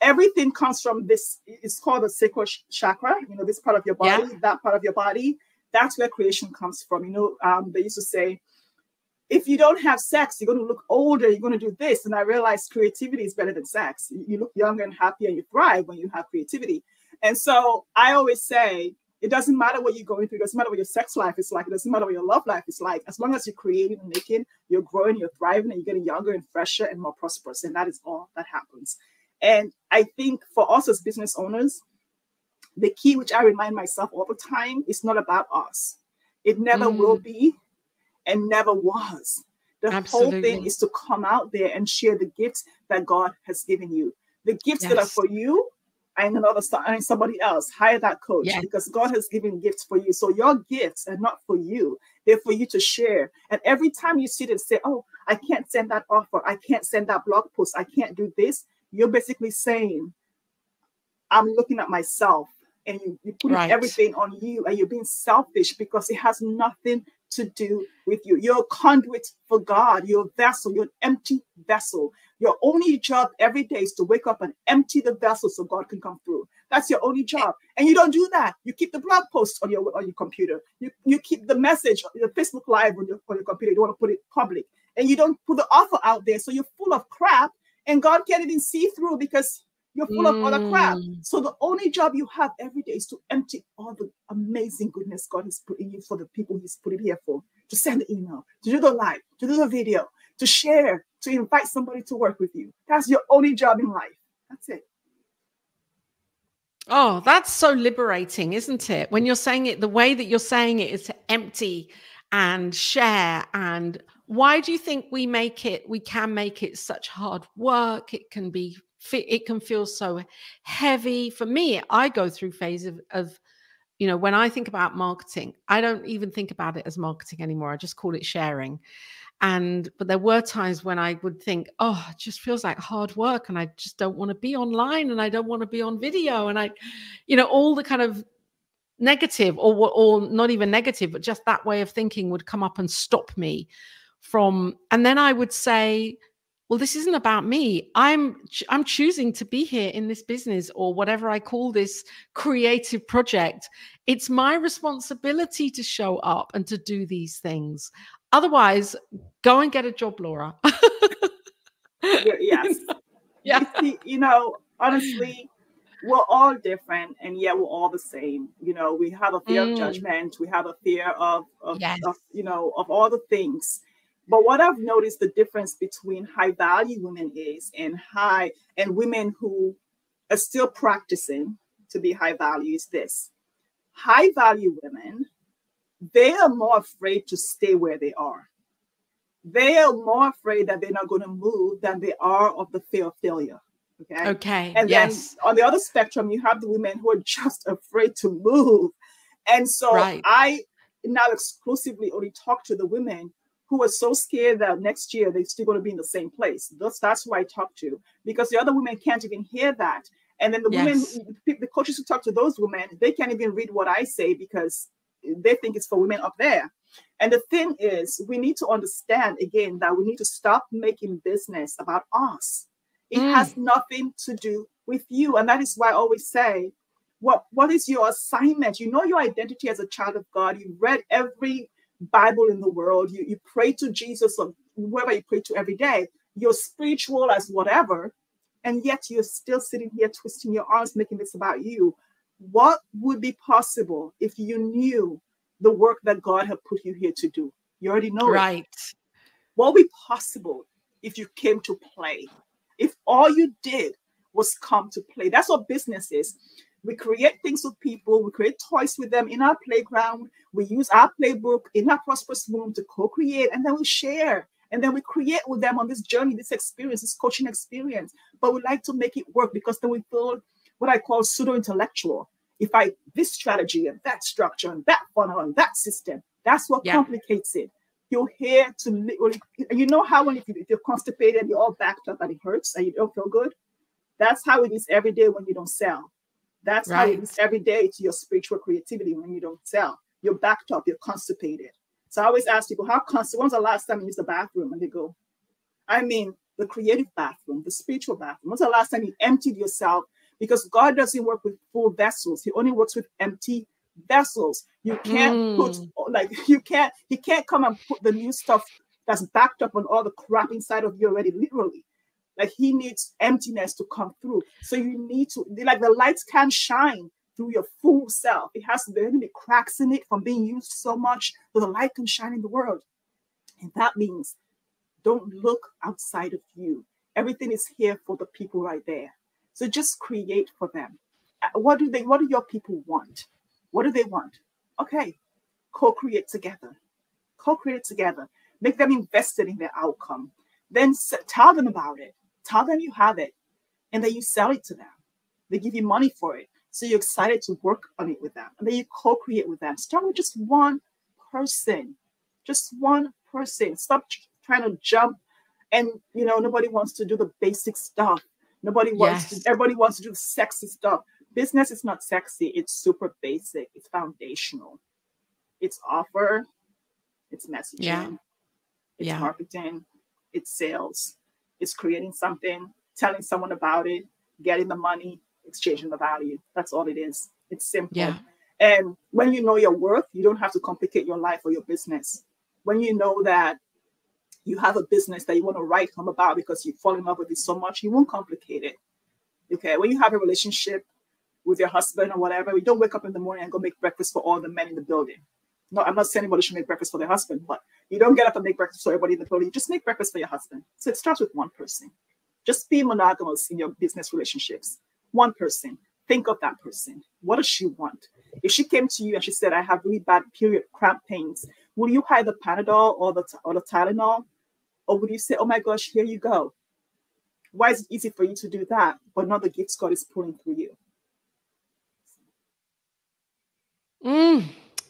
everything comes from this. It's called the sacral chakra, you know, this part of your body, that part of your body. That's where creation comes from. You know, they used to say, if you don't have sex, you're going to look older, you're going to do this. And I realized creativity is better than sex. You look younger and happier, and you thrive when you have creativity. And so I always say, it doesn't matter what you're going through. It doesn't matter what your sex life is like. It doesn't matter what your love life is like. As long as you're creating and making, you're growing, you're thriving, and you're getting younger and fresher and more prosperous. And that is all that happens. And I think for us as business owners, the key, which I remind myself all the time, is not about us. It never will be. And never was. The whole thing is to come out there and share the gifts that God has given you. The gifts that are for you and another, and somebody else. Hire that coach because God has given gifts for you. So your gifts are not for you. They're for you to share. And every time you sit and say, oh, I can't send that offer. I can't send that blog post. I can't do this. You're basically saying, I'm looking at myself. And you put everything on you and you're being selfish because it has nothing to do with you. You're a conduit for God. You're a vessel. You're an empty vessel. Your only job every day is to wake up and empty the vessel so God can come through. That's your only job. And you don't do that. You keep the blog post on your computer. You keep the message, the Facebook Live on your computer. You don't want to put it public. And you don't put the offer out there. So you're full of crap. And God can't even see through because you're full of other crap. So the only job you have every day is to empty all the amazing goodness God is putting you for the people he's put it here for. To send the email, to do the live, to do the video, to share, to invite somebody to work with you. That's your only job in life. That's it. Oh, that's so liberating, isn't it? When you're saying it, the way that you're saying it is to empty and share. And why do you think we can make it such hard work? It can feel so heavy. For me, I go through phase of when I think about marketing, I don't even think about it as marketing anymore. I just call it sharing. But there were times when I would think, oh, it just feels like hard work. And I just don't want to be online and I don't want to be on video. And all the kind of negative or not even negative, but just that way of thinking would come up and stop me from. And then I would say, well, this isn't about me. I'm choosing to be here in this business or whatever I call this creative project. It's my responsibility to show up and to do these things. Otherwise, go and get a job, Laura. Yes. Yeah. Honestly, we're all different and yet we're all the same. We have a fear of judgment. We have a fear of all the things. But what I've noticed the difference between high value women is and women who are still practicing to be high value is this. High value women, they are more afraid to stay where they are. They are more afraid that they're not going to move than they are of the fear of failure. Okay. Okay. And yes. Then on the other spectrum, you have the women who are just afraid to move. And so right. I now exclusively only talk to the women who are so scared that next year they're still going to be in the same place. That's who I talk to, because the other women can't even hear that. And then the yes. women, the coaches who talk to those women, they can't even read what I say because they think it's for women up there. And the thing is, we need to understand again that we need to stop making business about us. It has nothing to do with you. And that is why I always say, what is your assignment? You know your identity as a child of God. You've read every Bible in the world. You pray to Jesus or whoever you pray to every day. You're spiritual as whatever, and yet you're still sitting here twisting your arms, making this about you. What would be possible if you knew the work that God had put you here to do? You already know right. it. What would be possible if you came to play? If all you did was come to play? That's what business is. We create things with people. We create toys with them in our playground. We use our playbook in our prosperous womb to co-create, and then we share. And then we create with them on this journey, this experience, this coaching experience. But we like to make it work because then we build what I call pseudo-intellectual. If I this strategy and that structure and that funnel and that system, that's what complicates it. You're here to literally, how when you're constipated, you're all backed up and it hurts and you don't feel good? That's how it is every day when you don't sell. That's right. how it is every day to your spiritual creativity when you don't sell. You're backed up. You're constipated. So I always ask people, when's the last time you used the bathroom? And they go, I mean, the creative bathroom, the spiritual bathroom. When's the last time you emptied yourself? Because God doesn't work with full vessels. He only works with empty vessels. You can't he can't come and put the new stuff that's backed up on all the crap inside of you already, literally. Like he needs emptiness to come through. So you need to, the lights can't shine through your full self. It has to be cracks in it from being used so much so the light can shine in the world. And that means don't look outside of you. Everything is here for the people right there. So just create for them. What do your people want? What do they want? Okay, co-create together. Co-create together. Make them invested in their outcome. Then tell them about it. Tell them you have it, and then you sell it to them. They give you money for it, so you're excited to work on it with them. And then you co-create with them. Start with just one person. Just one person. Stop trying to jump. And, nobody wants to do the basic stuff. Nobody wants yes. to. Everybody wants to do the sexy stuff. Business is not sexy. It's super basic. It's foundational. It's offer. It's messaging. Yeah. It's marketing. It's sales. It's creating something, telling someone about it, getting the money, exchanging the value. That's all it is. It's simple. Yeah. And when you know your worth, you don't have to complicate your life or your business. When you know that you have a business that you want to write home about because you fall in love with it so much, you won't complicate it. Okay. When you have a relationship with your husband or whatever, you don't wake up in the morning and go make breakfast for all the men in the building. No, I'm not saying anybody should make breakfast for their husband, but you don't get up and make breakfast for everybody in the building. You just make breakfast for your husband. So it starts with one person. Just be monogamous in your business relationships. One person. Think of that person. What does she want? If she came to you and she said, I have really bad period cramp pains, will you hide the Panadol or the Tylenol? Or would you say, oh my gosh, here you go? Why is it easy for you to do that, but not the gifts God is pulling through you?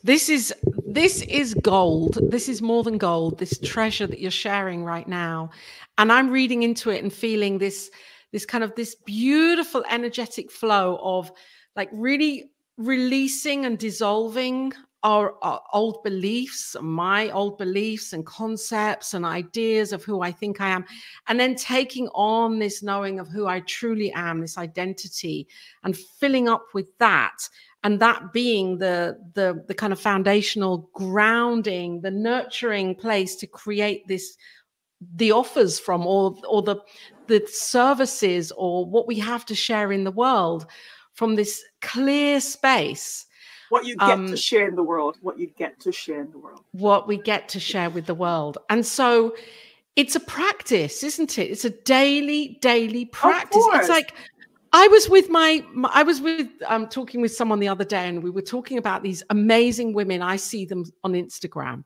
This is gold. This is more than gold, this treasure that you're sharing right now. And I'm reading into it and feeling this beautiful energetic flow of like really releasing and dissolving our old beliefs, my old beliefs and concepts and ideas of who I think I am, and then taking on this knowing of who I truly am, this identity, and filling up with that. And that being the kind of foundational grounding, the nurturing place to create the offers from, or the services, or what we have to share in the world from this clear space. What you get to share in the world, what you get to share in the world. What we get to share with the world. And so it's a practice, isn't it? It's a daily practice. It's like, I was talking with someone the other day, and we were talking about these amazing women. I see them on Instagram,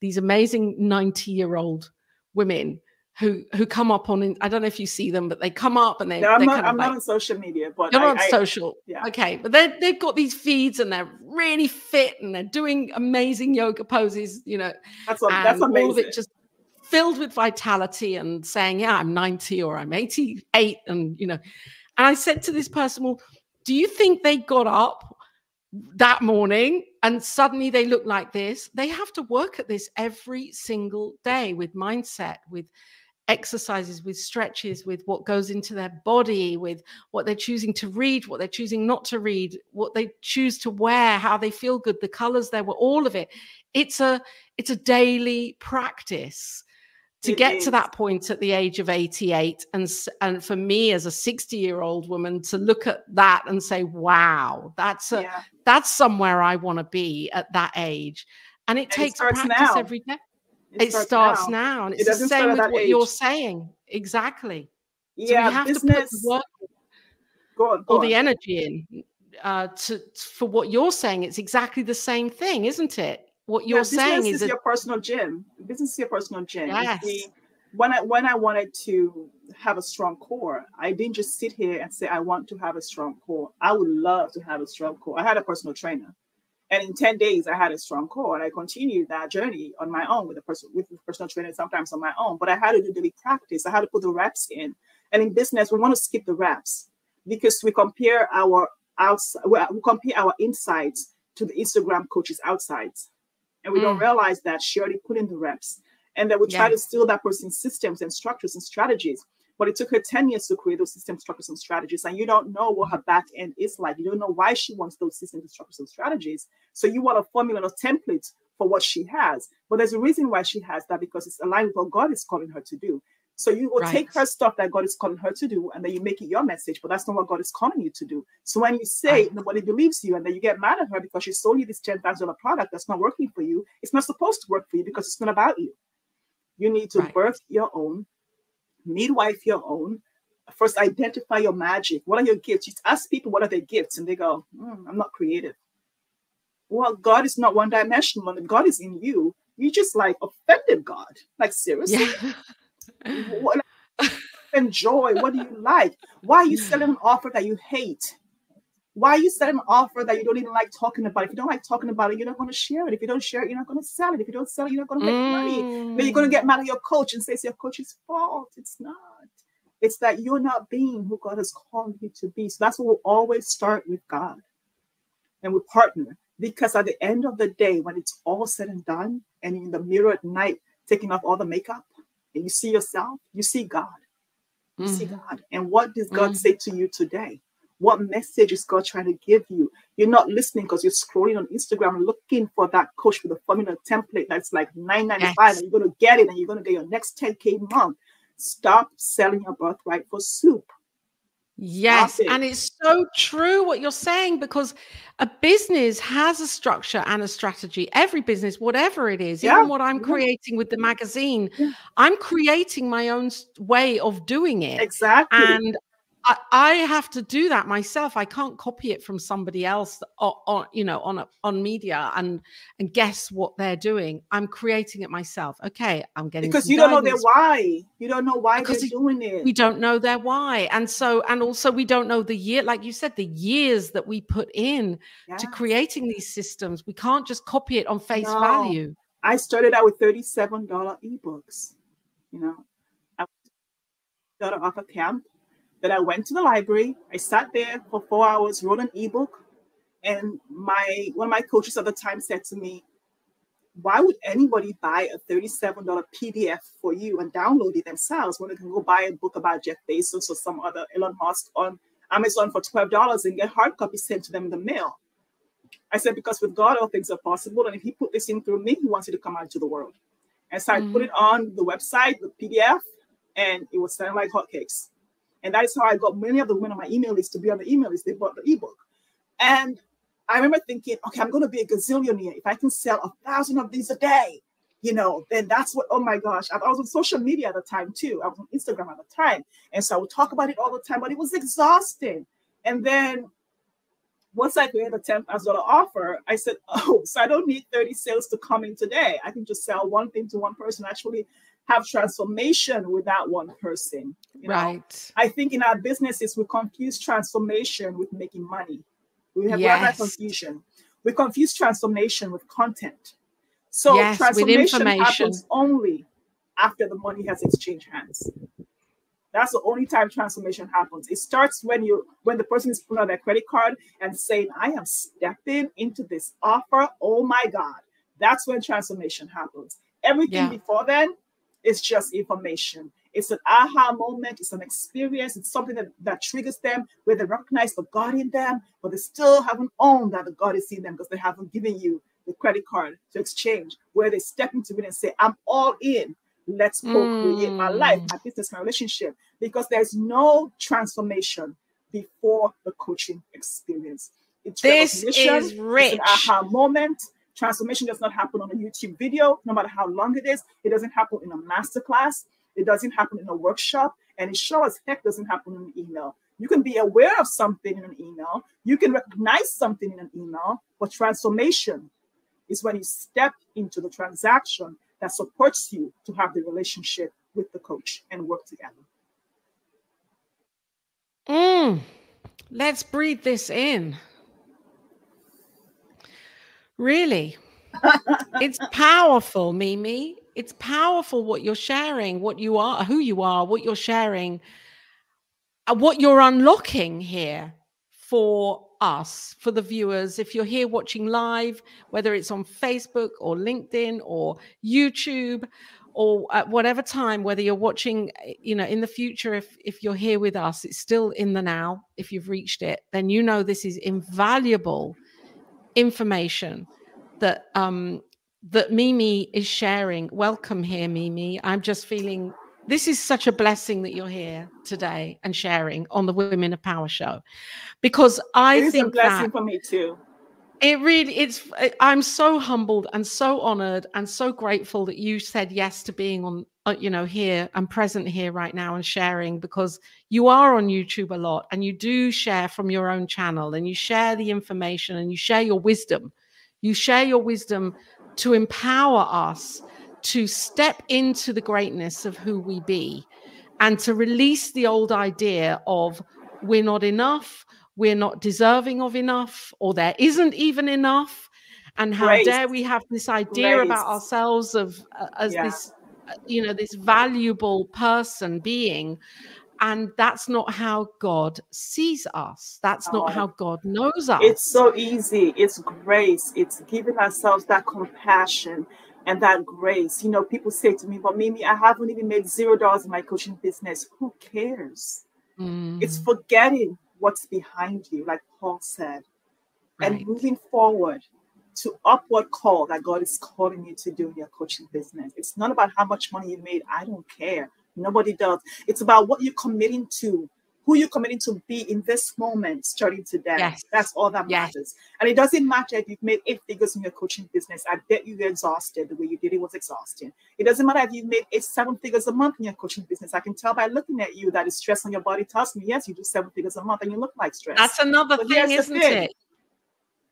these amazing 90-year-old women who come up on, I don't know if you see them, but they come up and they. No, I'm not on social media, but you're on social. Yeah. Okay, but they've got these feeds and they're really fit and they're doing amazing yoga poses. You know, that's amazing. All of it just filled with vitality and saying, yeah, I'm 90 or I'm 88, and you know. And I said to this person, well, do you think they got up that morning and suddenly they look like this? They have to work at this every single day with mindset, with exercises, with stretches, with what goes into their body, with what they're choosing to read, what they're choosing not to read, what they choose to wear, how they feel good, the colors there were, all of it. It's a daily practice. To get to that point at the age of 88, and for me as a 60-year-old woman to look at that and say, wow, that's somewhere I want to be at that age. And it takes practice every day. It starts now. And it's the same with what you're saying. Exactly. Yeah, so we have business, to put the work or the energy in for what you're saying. It's exactly the same thing, isn't it? What you're saying is your personal gym. Business is your personal gym. Yes. See, when I wanted to have a strong core, I didn't just sit here and say, I want to have a strong core. I would love to have a strong core. I had a personal trainer. And in 10 days, I had a strong core. And I continued that journey on my own with a personal trainer, sometimes on my own. But I had to do daily practice. I had to put the reps in. And in business, we want to skip the reps because we compare our outside, we compare our insides to the Instagram coaches' outsides. And we don't realize that she already put in the reps, and that we try to steal that person's systems and structures and strategies. But it took her 10 years to create those systems, structures, and strategies. And you don't know what her back end is like. You don't know why she wants those systems, structures, and strategies. So you want a formula or template for what she has. But there's a reason why she has that, because it's aligned with what God is calling her to do. So you will take her stuff that God is calling her to do, and then you make it your message, but that's not what God is calling you to do. So when you say nobody believes you, and then you get mad at her because she sold you this $10,000 product that's not working for you, it's not supposed to work for you because it's not about you. You need to birth your own, midwife your own, first identify your magic. What are your gifts? You ask people what are their gifts, and they go, I'm not creative. Well, God is not one-dimensional. God is in you. You just like offended God. Like, seriously? Yeah. What enjoy? What do you like? Why are you selling an offer that you hate? Why are you selling an offer that you don't even like talking about? If you don't like talking about it, you're not going to share it. If you don't share it, you're not going to sell it. If you don't sell it, you're not going to make money. Then you're going to get mad at your coach and say it's your coach's fault. It's not. It's that you're not being who God has called you to be. So that's what we'll always start with God. And we partner. Because at the end of the day, when it's all said and done, and in the mirror at night, taking off all the makeup, and you see yourself, you see God. You see God. And what does God say to you today? What message is God trying to give you? You're not listening because you're scrolling on Instagram looking for that coach with a formula template that's like $9.95, yes, and you're going to get it, and you're going to get your next 10K month. Stop selling your birthright for soup. Yes, and it's so true what you're saying, because a business has a structure and a strategy. Every business, whatever it is, even what I'm creating with the magazine, I'm creating my own way of doing it. Exactly. And I have to do that myself. I can't copy it from somebody else on, you know, on media and guess what they're doing. I'm creating it myself. Okay, I'm getting, because you don't know their why. You don't know why they're doing it. We don't know their why, and so, and also we don't know the year, like you said, the years that we put in to creating these systems. We can't just copy it on face value. I started out with $37 ebooks. You know, I got off a camp. That I went to the library, I sat there for 4 hours, wrote an ebook, and my one of my coaches at the time said to me, "Why would anybody buy a $37 PDF for you and download it themselves when they can go buy a book about Jeff Bezos or some other Elon Musk on Amazon for $12 and get hard copies sent to them in the mail?" I said, "Because with God all things are possible, and if He put this in through me, He wants it to come out to the world." And so I put it on the website, the PDF, and it was selling like hotcakes. And that is how I got many of the women on my email list to be on the email list. They bought the ebook. And I remember thinking, okay, I'm going to be a gazillionaire. If I can sell 1,000 of these a day, you know, then that's what, oh my gosh. I was on social media at the time too. I was on Instagram at the time. And so I would talk about it all the time, but it was exhausting. And then once I created a $10,000 offer, I said, oh, so I don't need 30 sales to come in today. I can just sell one thing to one person, actually have transformation with that one person. You know? Right. I think in our businesses, we confuse transformation with making money. We have that confusion. We confuse transformation with content. So transformation happens only after the money has exchanged hands. That's the only time transformation happens. It starts when you, when the person is pulling out their credit card and saying, I am stepping into this offer. Oh my God. That's when transformation happens. Everything before then, it's just information. It's an aha moment. It's an experience. It's something that, triggers them, where they recognize the God in them, but they still haven't owned that the God is in them because they haven't given you the credit card to exchange, where they step into it and say, I'm all in. Let's co-create my life, my business, my relationship, because there's no transformation before the coaching experience. It's recognition. This is rich. It's an aha moment. Transformation does not happen on a YouTube video, no matter how long it is. It doesn't happen in a masterclass. It doesn't happen in a workshop. And it sure as heck doesn't happen in an email. You can be aware of something in an email. You can recognize something in an email. But transformation is when you step into the transaction that supports you to have the relationship with the coach and work together. Let's breathe this in. Really, it's powerful, Mimi. It's powerful what you're sharing, what you are, who you are, what you're sharing, what you're unlocking here for us, for the viewers. If you're here watching live, whether it's on Facebook or LinkedIn or YouTube or at whatever time, whether you're watching, you know, in the future, if you're here with us, it's still in the now. If you've reached it, then you know this is invaluable information that that Mimi is sharing. Welcome here, Mimi. I'm just feeling this is such a blessing that you're here today and sharing on the Women of Power show, because I think it's a blessing for me too. It really, it's, I'm so humbled and so honored and so grateful that you said yes to being on, you know, here and present here right now and sharing, because you are on YouTube a lot and you do share from your own channel and you share the information and you share your wisdom. You share your wisdom to empower us to step into the greatness of who we be and to release the old idea of we're not enough, we're not deserving of enough, or there isn't even enough. And how dare we have this idea about ourselves of as this, you know, this valuable person being, And that's not how God sees us. That's not how God knows us. It's so easy. It's grace. It's giving ourselves that compassion and that grace. You know, people say to me, well, Mimi, I haven't even made $0 in my coaching business. Who cares? Mm. It's forgetting what's behind you, like Paul said, and moving forward to upward call that God is calling you to do in your coaching business. It's not about how much money you made. I don't care. Nobody does. It's about what you're committing to, who you're committing to be in this moment, starting today. Yes. That's all that matters. And it doesn't matter if you've made 8 figures in your coaching business. I bet you were exhausted. The way you did it was exhausting. It doesn't matter if you've made 7 figures a month in your coaching business. I can tell by looking at you that the stress on your body tells me, yes, you do 7 figures a month and you look like stress. That's another thing, isn't it?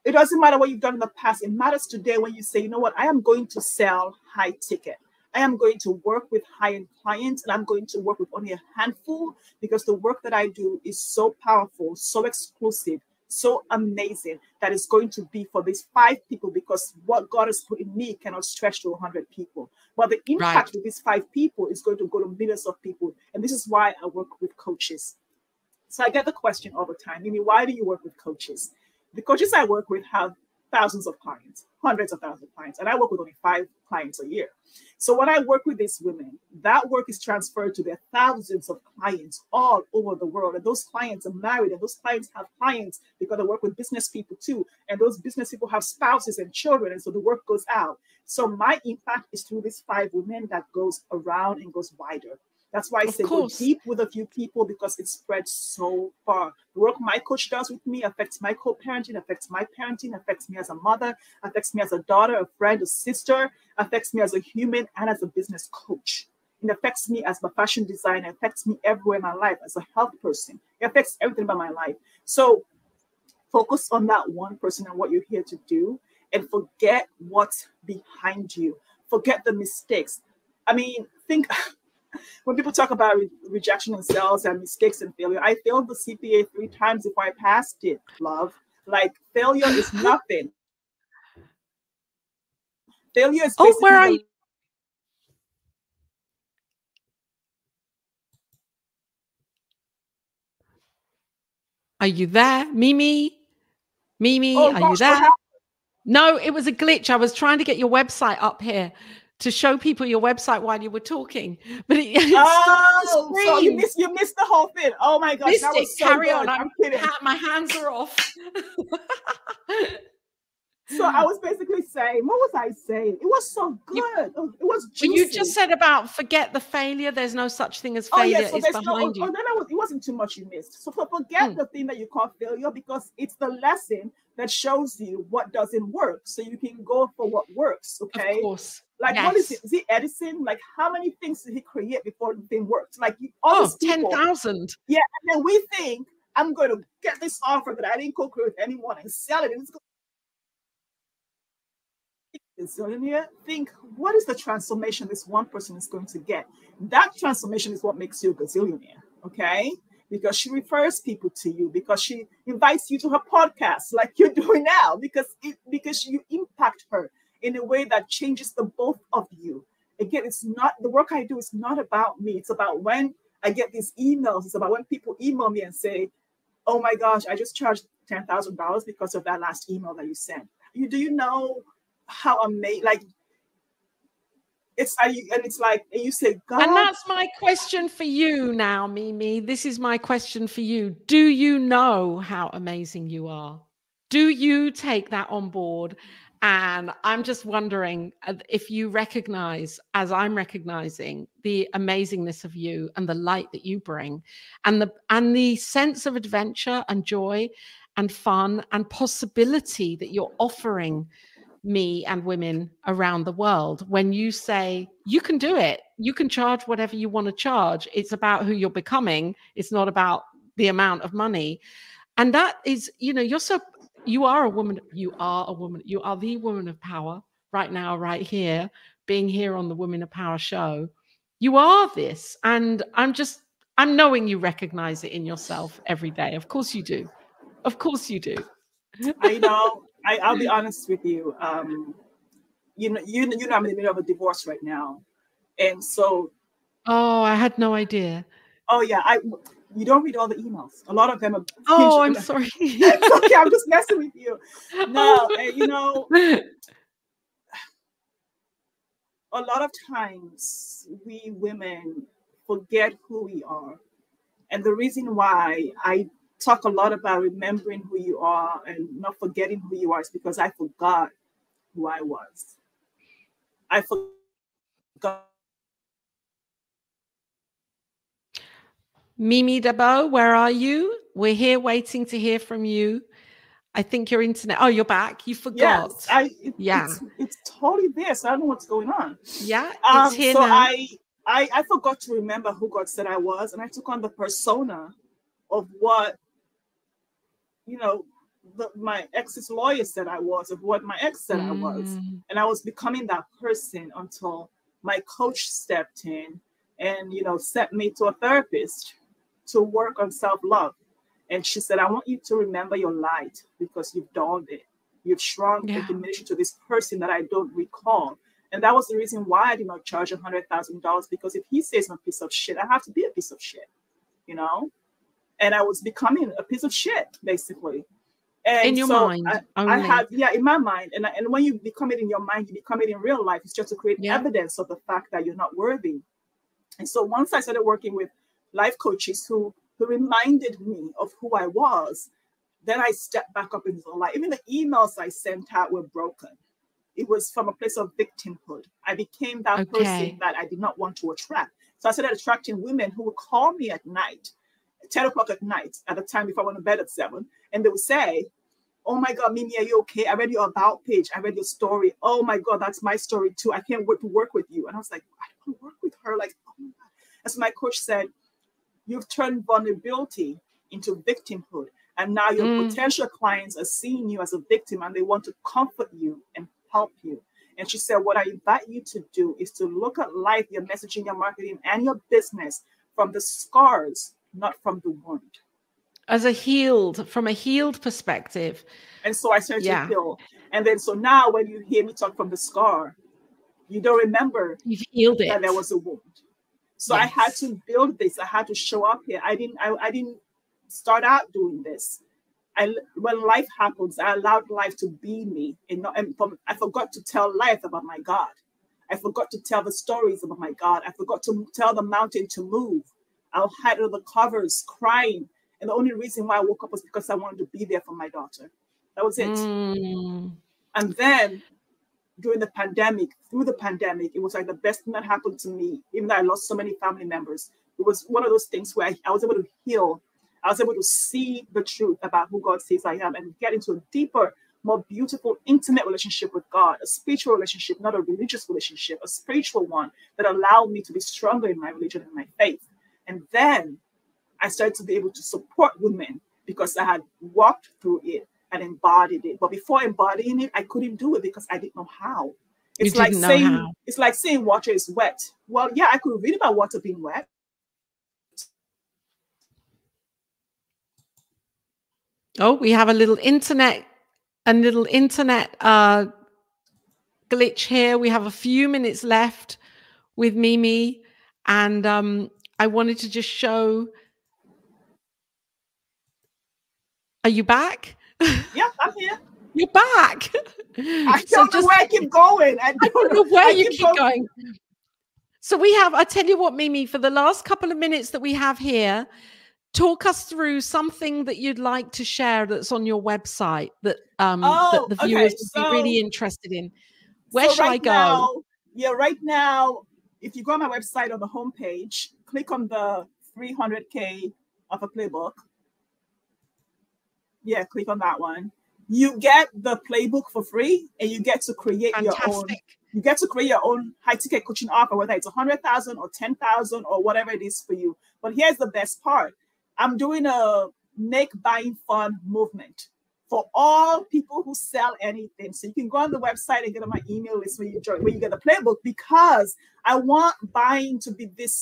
It doesn't matter what you've done in the past. It matters today when you say, you know what, I am going to sell high ticket. I am going to work with high-end clients, and I'm going to work with only a handful, because the work that I do is so powerful, so exclusive, so amazing, that it's going to be for these 5 people, because what God has put in me cannot stretch to 100 people. But the impact with these 5 people is going to go to millions of people. And this is why I work with coaches. So I get the question all the time, Mimi, why do you work with coaches? The coaches I work with have thousands of clients, hundreds of thousands of clients, and I work with only 5 clients a year. So when I work with these women, that work is transferred to their thousands of clients all over the world. And those clients are married, and those clients have clients, because I work with business people too. And those business people have spouses and children, and so the work goes out. So my impact is through these 5 women that goes around and goes wider. That's why I say go deep with a few people, because it spreads so far. The work my coach does with me affects my co-parenting, affects my parenting, affects me as a mother, affects me as a daughter, a friend, a sister, affects me as a human and as a business coach. It affects me as my fashion designer, affects me everywhere in my life as a health person. It affects everything about my life. So focus on that one person and what you're here to do, and forget what's behind you. Forget the mistakes. I mean, think... When people talk about rejection and sales and mistakes and failure, I failed the CPA 3 times before I passed it, love. Like, failure is nothing. Failure is basically... Oh, where are you? Are you there, Mimi? Mimi, oh, are you there? No, it was a glitch. I was trying to get your website up here to show people your website while you were talking, but it so you missed the whole thing. Oh my gosh, that was so good. I'm kidding. My hands are off. So I was basically saying, what was I saying? It was so good. It was juicy. You just said about forget the failure. There's no such thing as failure. Oh, yeah, so is behind you. Oh, no, no, it wasn't too much you missed. So forget the thing that you call failure, because it's the lesson that shows you what doesn't work, so you can go for what works. Okay, of course. Like, what is it? Is it Edison? Like, how many things did he create before the thing worked? Like, all 10,000. Yeah, and then we think, I'm going to get this offer that I didn't co-create with anyone and sell it. And it's going to think, what is the transformation this one person is going to get? That transformation is what makes you a gazillionaire, okay? Because she refers people to you, because she invites you to her podcast like you're doing now, because you impact her in a way that changes the both of you. Again, it's not the work I do is not about me. It's about when I get these emails. It's about when people email me and say, oh my gosh, I just charged $10,000 because of that last email that you sent. Do you know how amazing? Like, and you say, God. And that's my question for you now, Mimi. This is my question for you. Do you know how amazing you are? Do you take that on board? And I'm just wondering if you recognize, as I'm recognizing, the amazingness of you and the light that you bring, and the sense of adventure and joy and fun and possibility that you're offering me and women around the world. When you say you can do it, you can charge whatever you want to charge. It's about who you're becoming. It's not about the amount of money. And that is, you know, you are the woman of power right now, right here, being here on the Women of Power show. You are this. And I'm knowing you recognize it in yourself every day. Of course you do. Of course you do. I know. I'll be honest with you. You know, I'm in the middle of a divorce right now. And so. Oh, I had no idea. Oh yeah, you don't read all the emails. A lot of them are. Oh, I'm sorry. It's okay, I'm just messing with you. No, you know, a lot of times we women forget who we are. And the reason why I talk a lot about remembering who you are and not forgetting who you are is because I forgot who I was. I forgot. Mimi Dabo, where are you? We're here waiting to hear from you. I think your internet. Oh, you're back. You forgot. Yes, it's totally there. So I don't know what's going on. Yeah, it's here now. I forgot to remember who God said I was, and I took on the persona of what, you know, my ex's lawyer said I was, of what my ex said I was, and I was becoming that person until my coach stepped in and, you know, sent me to a therapist to work on self-love. And she said, I want you to remember your light because you've dulled it. You've shrunk and diminished to this person that I don't recall. And that was the reason why I did not charge $100,000, because if he says I'm a piece of shit, I have to be a piece of shit, you know? And I was becoming a piece of shit, basically. And in your mind. In my mind. And when you become it in your mind, you become it in real life. It's just to create evidence of the fact that you're not worthy. And so once I started working with life coaches who reminded me of who I was, then I stepped back up into the light. Even the emails I sent out were broken. It was from a place of victimhood. I became that person that I did not want to attract. So I started attracting women who would call me at night, 10 o'clock at night, at the time before I went to bed at 7. And they would say, oh my God, Mimi, are you okay? I read your about page. I read your story. Oh my God, that's my story too. I can't wait to work with you. And I was like, I don't want to work with her. Like, oh my God. As my coach said, you've turned vulnerability into victimhood. And now your potential clients are seeing you as a victim and they want to comfort you and help you. And she said, what I invite you to do is to look at life, your messaging, your marketing, and your business from the scars, not from the wound. From a healed perspective. And so I started to heal. And then, so now when you hear me talk from the scar, you don't remember you've healed that there was a wound. So I had to build this. I had to show up here. I didn't start out doing this. When life happens, I allowed life to be me. I forgot to tell life about my God. I forgot to tell the stories about my God. I forgot to tell the mountain to move. I hid under the covers crying. And the only reason why I woke up was because I wanted to be there for my daughter. That was it. And then during the pandemic, through the pandemic, it was like the best thing that happened to me, even though I lost so many family members. It was one of those things where I was able to heal. I was able to see the truth about who God says I am and get into a deeper, more beautiful, intimate relationship with God, a spiritual relationship, not a religious relationship, a spiritual one that allowed me to be stronger in my religion and my faith. And then I started to be able to support women because I had walked through it and embodied it. But before embodying it, I couldn't do it because I didn't know how. It's like saying water is wet. Well, yeah, I could read about water being wet. Oh, we have a little internet glitch here. We have a few minutes left with Mimi, and I wanted to just show. Are you back? Yeah, I'm here. You're back. I don't know where I keep going. I don't know where you keep going. So we have. I tell you what, Mimi, for the last couple of minutes that we have here. Talk us through something that you'd like to share that's on your website that, that the viewers would be really interested in. Where should I go? Yeah, right now, if you go on my website on the homepage, click on the 300K of a playbook. Yeah, click on that one. You get the playbook for free, and you get to create your own. You get to create your own high-ticket coaching offer, whether it's 100,000 or 10,000 or whatever it is for you. But here's the best part. I'm doing a Make Buying Fun movement for all people who sell anything. So you can go on the website and get on my email list where you join, where you get the playbook, because I want buying to be this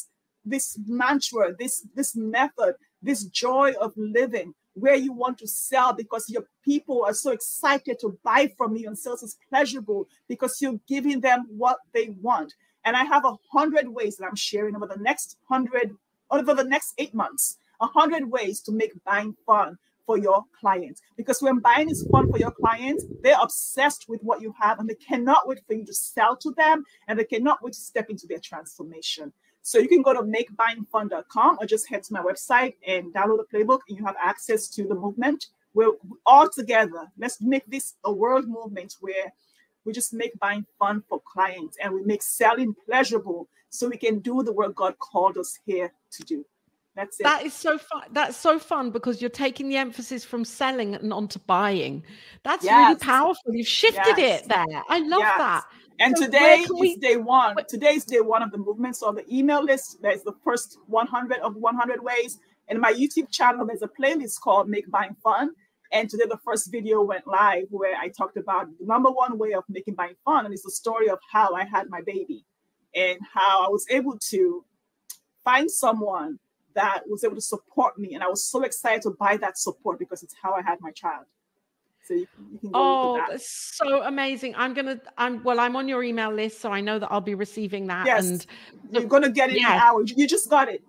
mantra, this method, this joy of living where you want to sell because your people are so excited to buy from you and sales is pleasurable because you're giving them what they want. And I have 100 ways that I'm sharing over the next 100 over the next 8 months, 100 ways to make buying fun for your clients. Because when buying is fun for your clients, they're obsessed with what you have and they cannot wait for you to sell to them, and they cannot wait to step into their transformation. So you can go to makebuyingfun.com or just head to my website and download the playbook, and you have access to the movement. We're all together. Let's make this a world movement where we just make buying fun for clients and we make selling pleasurable, so we can do the work God called us here to do. That's it. That is so fun. That's so fun, because you're taking the emphasis from selling and onto buying. That's really powerful. You've shifted it there. I love that. And so today is day one. Today's day one of the movement. So on the email list, there's the first 100 of 100 ways. And my YouTube channel, there's a playlist called Make Buying Fun. And today the first video went live where I talked about the #1 way of making buying fun. And it's the story of how I had my baby and how I was able to find someone that was able to support me. And I was so excited to buy that support because it's how I had my child. So you can go that. That's so amazing. I'm on your email list, so I know that I'll be receiving that. Yes. And you're gonna get it in an hour. You just got it.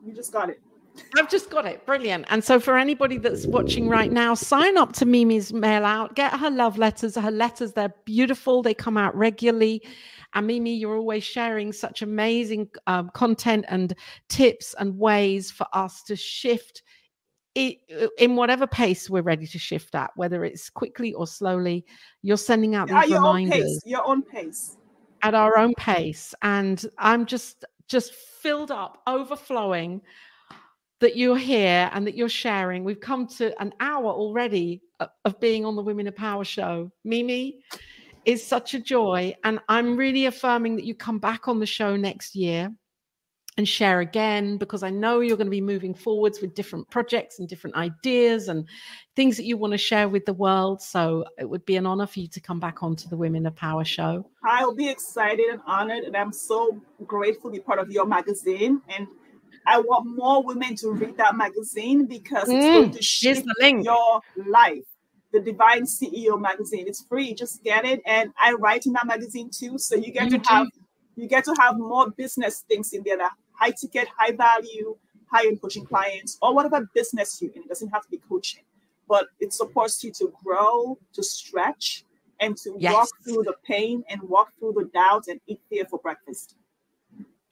I've just got it. Brilliant. And so for anybody that's watching right now, sign up to Mimi's mail out, get her love letters. Her letters, they're beautiful. They come out regularly. And Mimi, you're always sharing such amazing content and tips and ways for us to shift in whatever pace we're ready to shift at, whether it's quickly or slowly. You're sending out these reminders. Your own pace. At our own pace. And I'm just filled up, overflowing, that you're here and that you're sharing. We've come to an hour already of being on the Women of Power show. Mimi, it's such a joy. And I'm really affirming that you come back on the show next year and share again, because I know you're going to be moving forwards with different projects and different ideas and things that you want to share with the world. So it would be an honor for you to come back onto the Women of Power show. I'll be excited and honored. And I'm so grateful to be part of your magazine. And I want more women to read that magazine, because it's going to shift your life. The Divine CEO magazine. It's free. Just get it. And I write in that magazine too. So you get to have more business things in there, that high ticket, high value, high end coaching clients, or whatever business you're in. It doesn't have to be coaching, but it supports you to grow, to stretch, and to walk through the pain and walk through the doubt and eat fear for breakfast.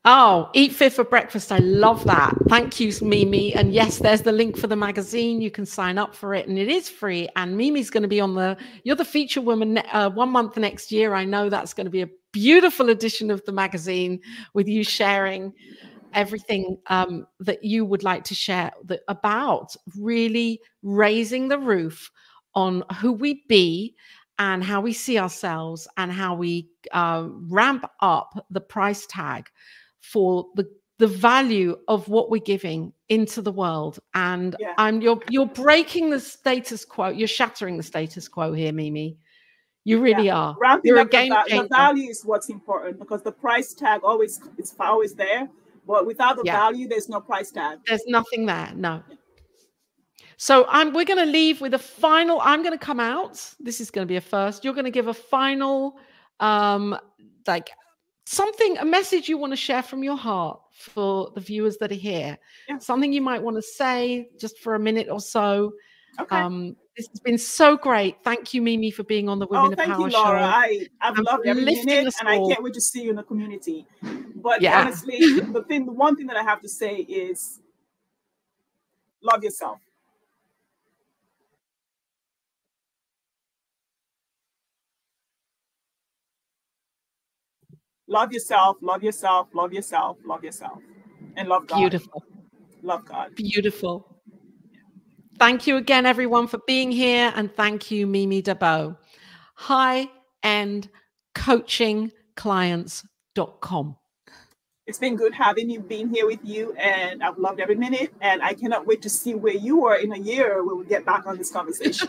Oh, eat fear for breakfast. I love that. Thank you, Mimi. And yes, there's the link for the magazine. You can sign up for it, and it is free. And Mimi's going to be on you're the feature woman 1 month next year. I know that's going to be a beautiful edition of the magazine, with you sharing everything that you would like to share about really raising the roof on who we be and how we see ourselves, and how we ramp up the price tag for the value of what we're giving into the world. And you're breaking the status quo. You're shattering the status quo here, Mimi. You really are. You're a game changer. The value is what's important, because the price tag is always there, but without the value, there's no price tag. There's nothing there. No. So we're going to leave with a final. I'm going to come out. This is going to be a first. You're going to give a final a message you want to share from your heart for the viewers that are here. Yeah. Something you might want to say just for a minute or so. Okay. This has been so great. Thank you, Mimi, for being on the Women of Power show. Laura. I've loved every minute, and I can't wait to see you in the community. But honestly, the one thing that I have to say is love yourself. Love yourself, love yourself, love yourself, love yourself, and love God. Beautiful. Love God. Beautiful. Thank you again, everyone, for being here. And thank you, Mimi Dabo. highendcoachingclients.com. It's been good having you, being here with you, and I've loved every minute. And I cannot wait to see where you are in a year when we get back on this conversation.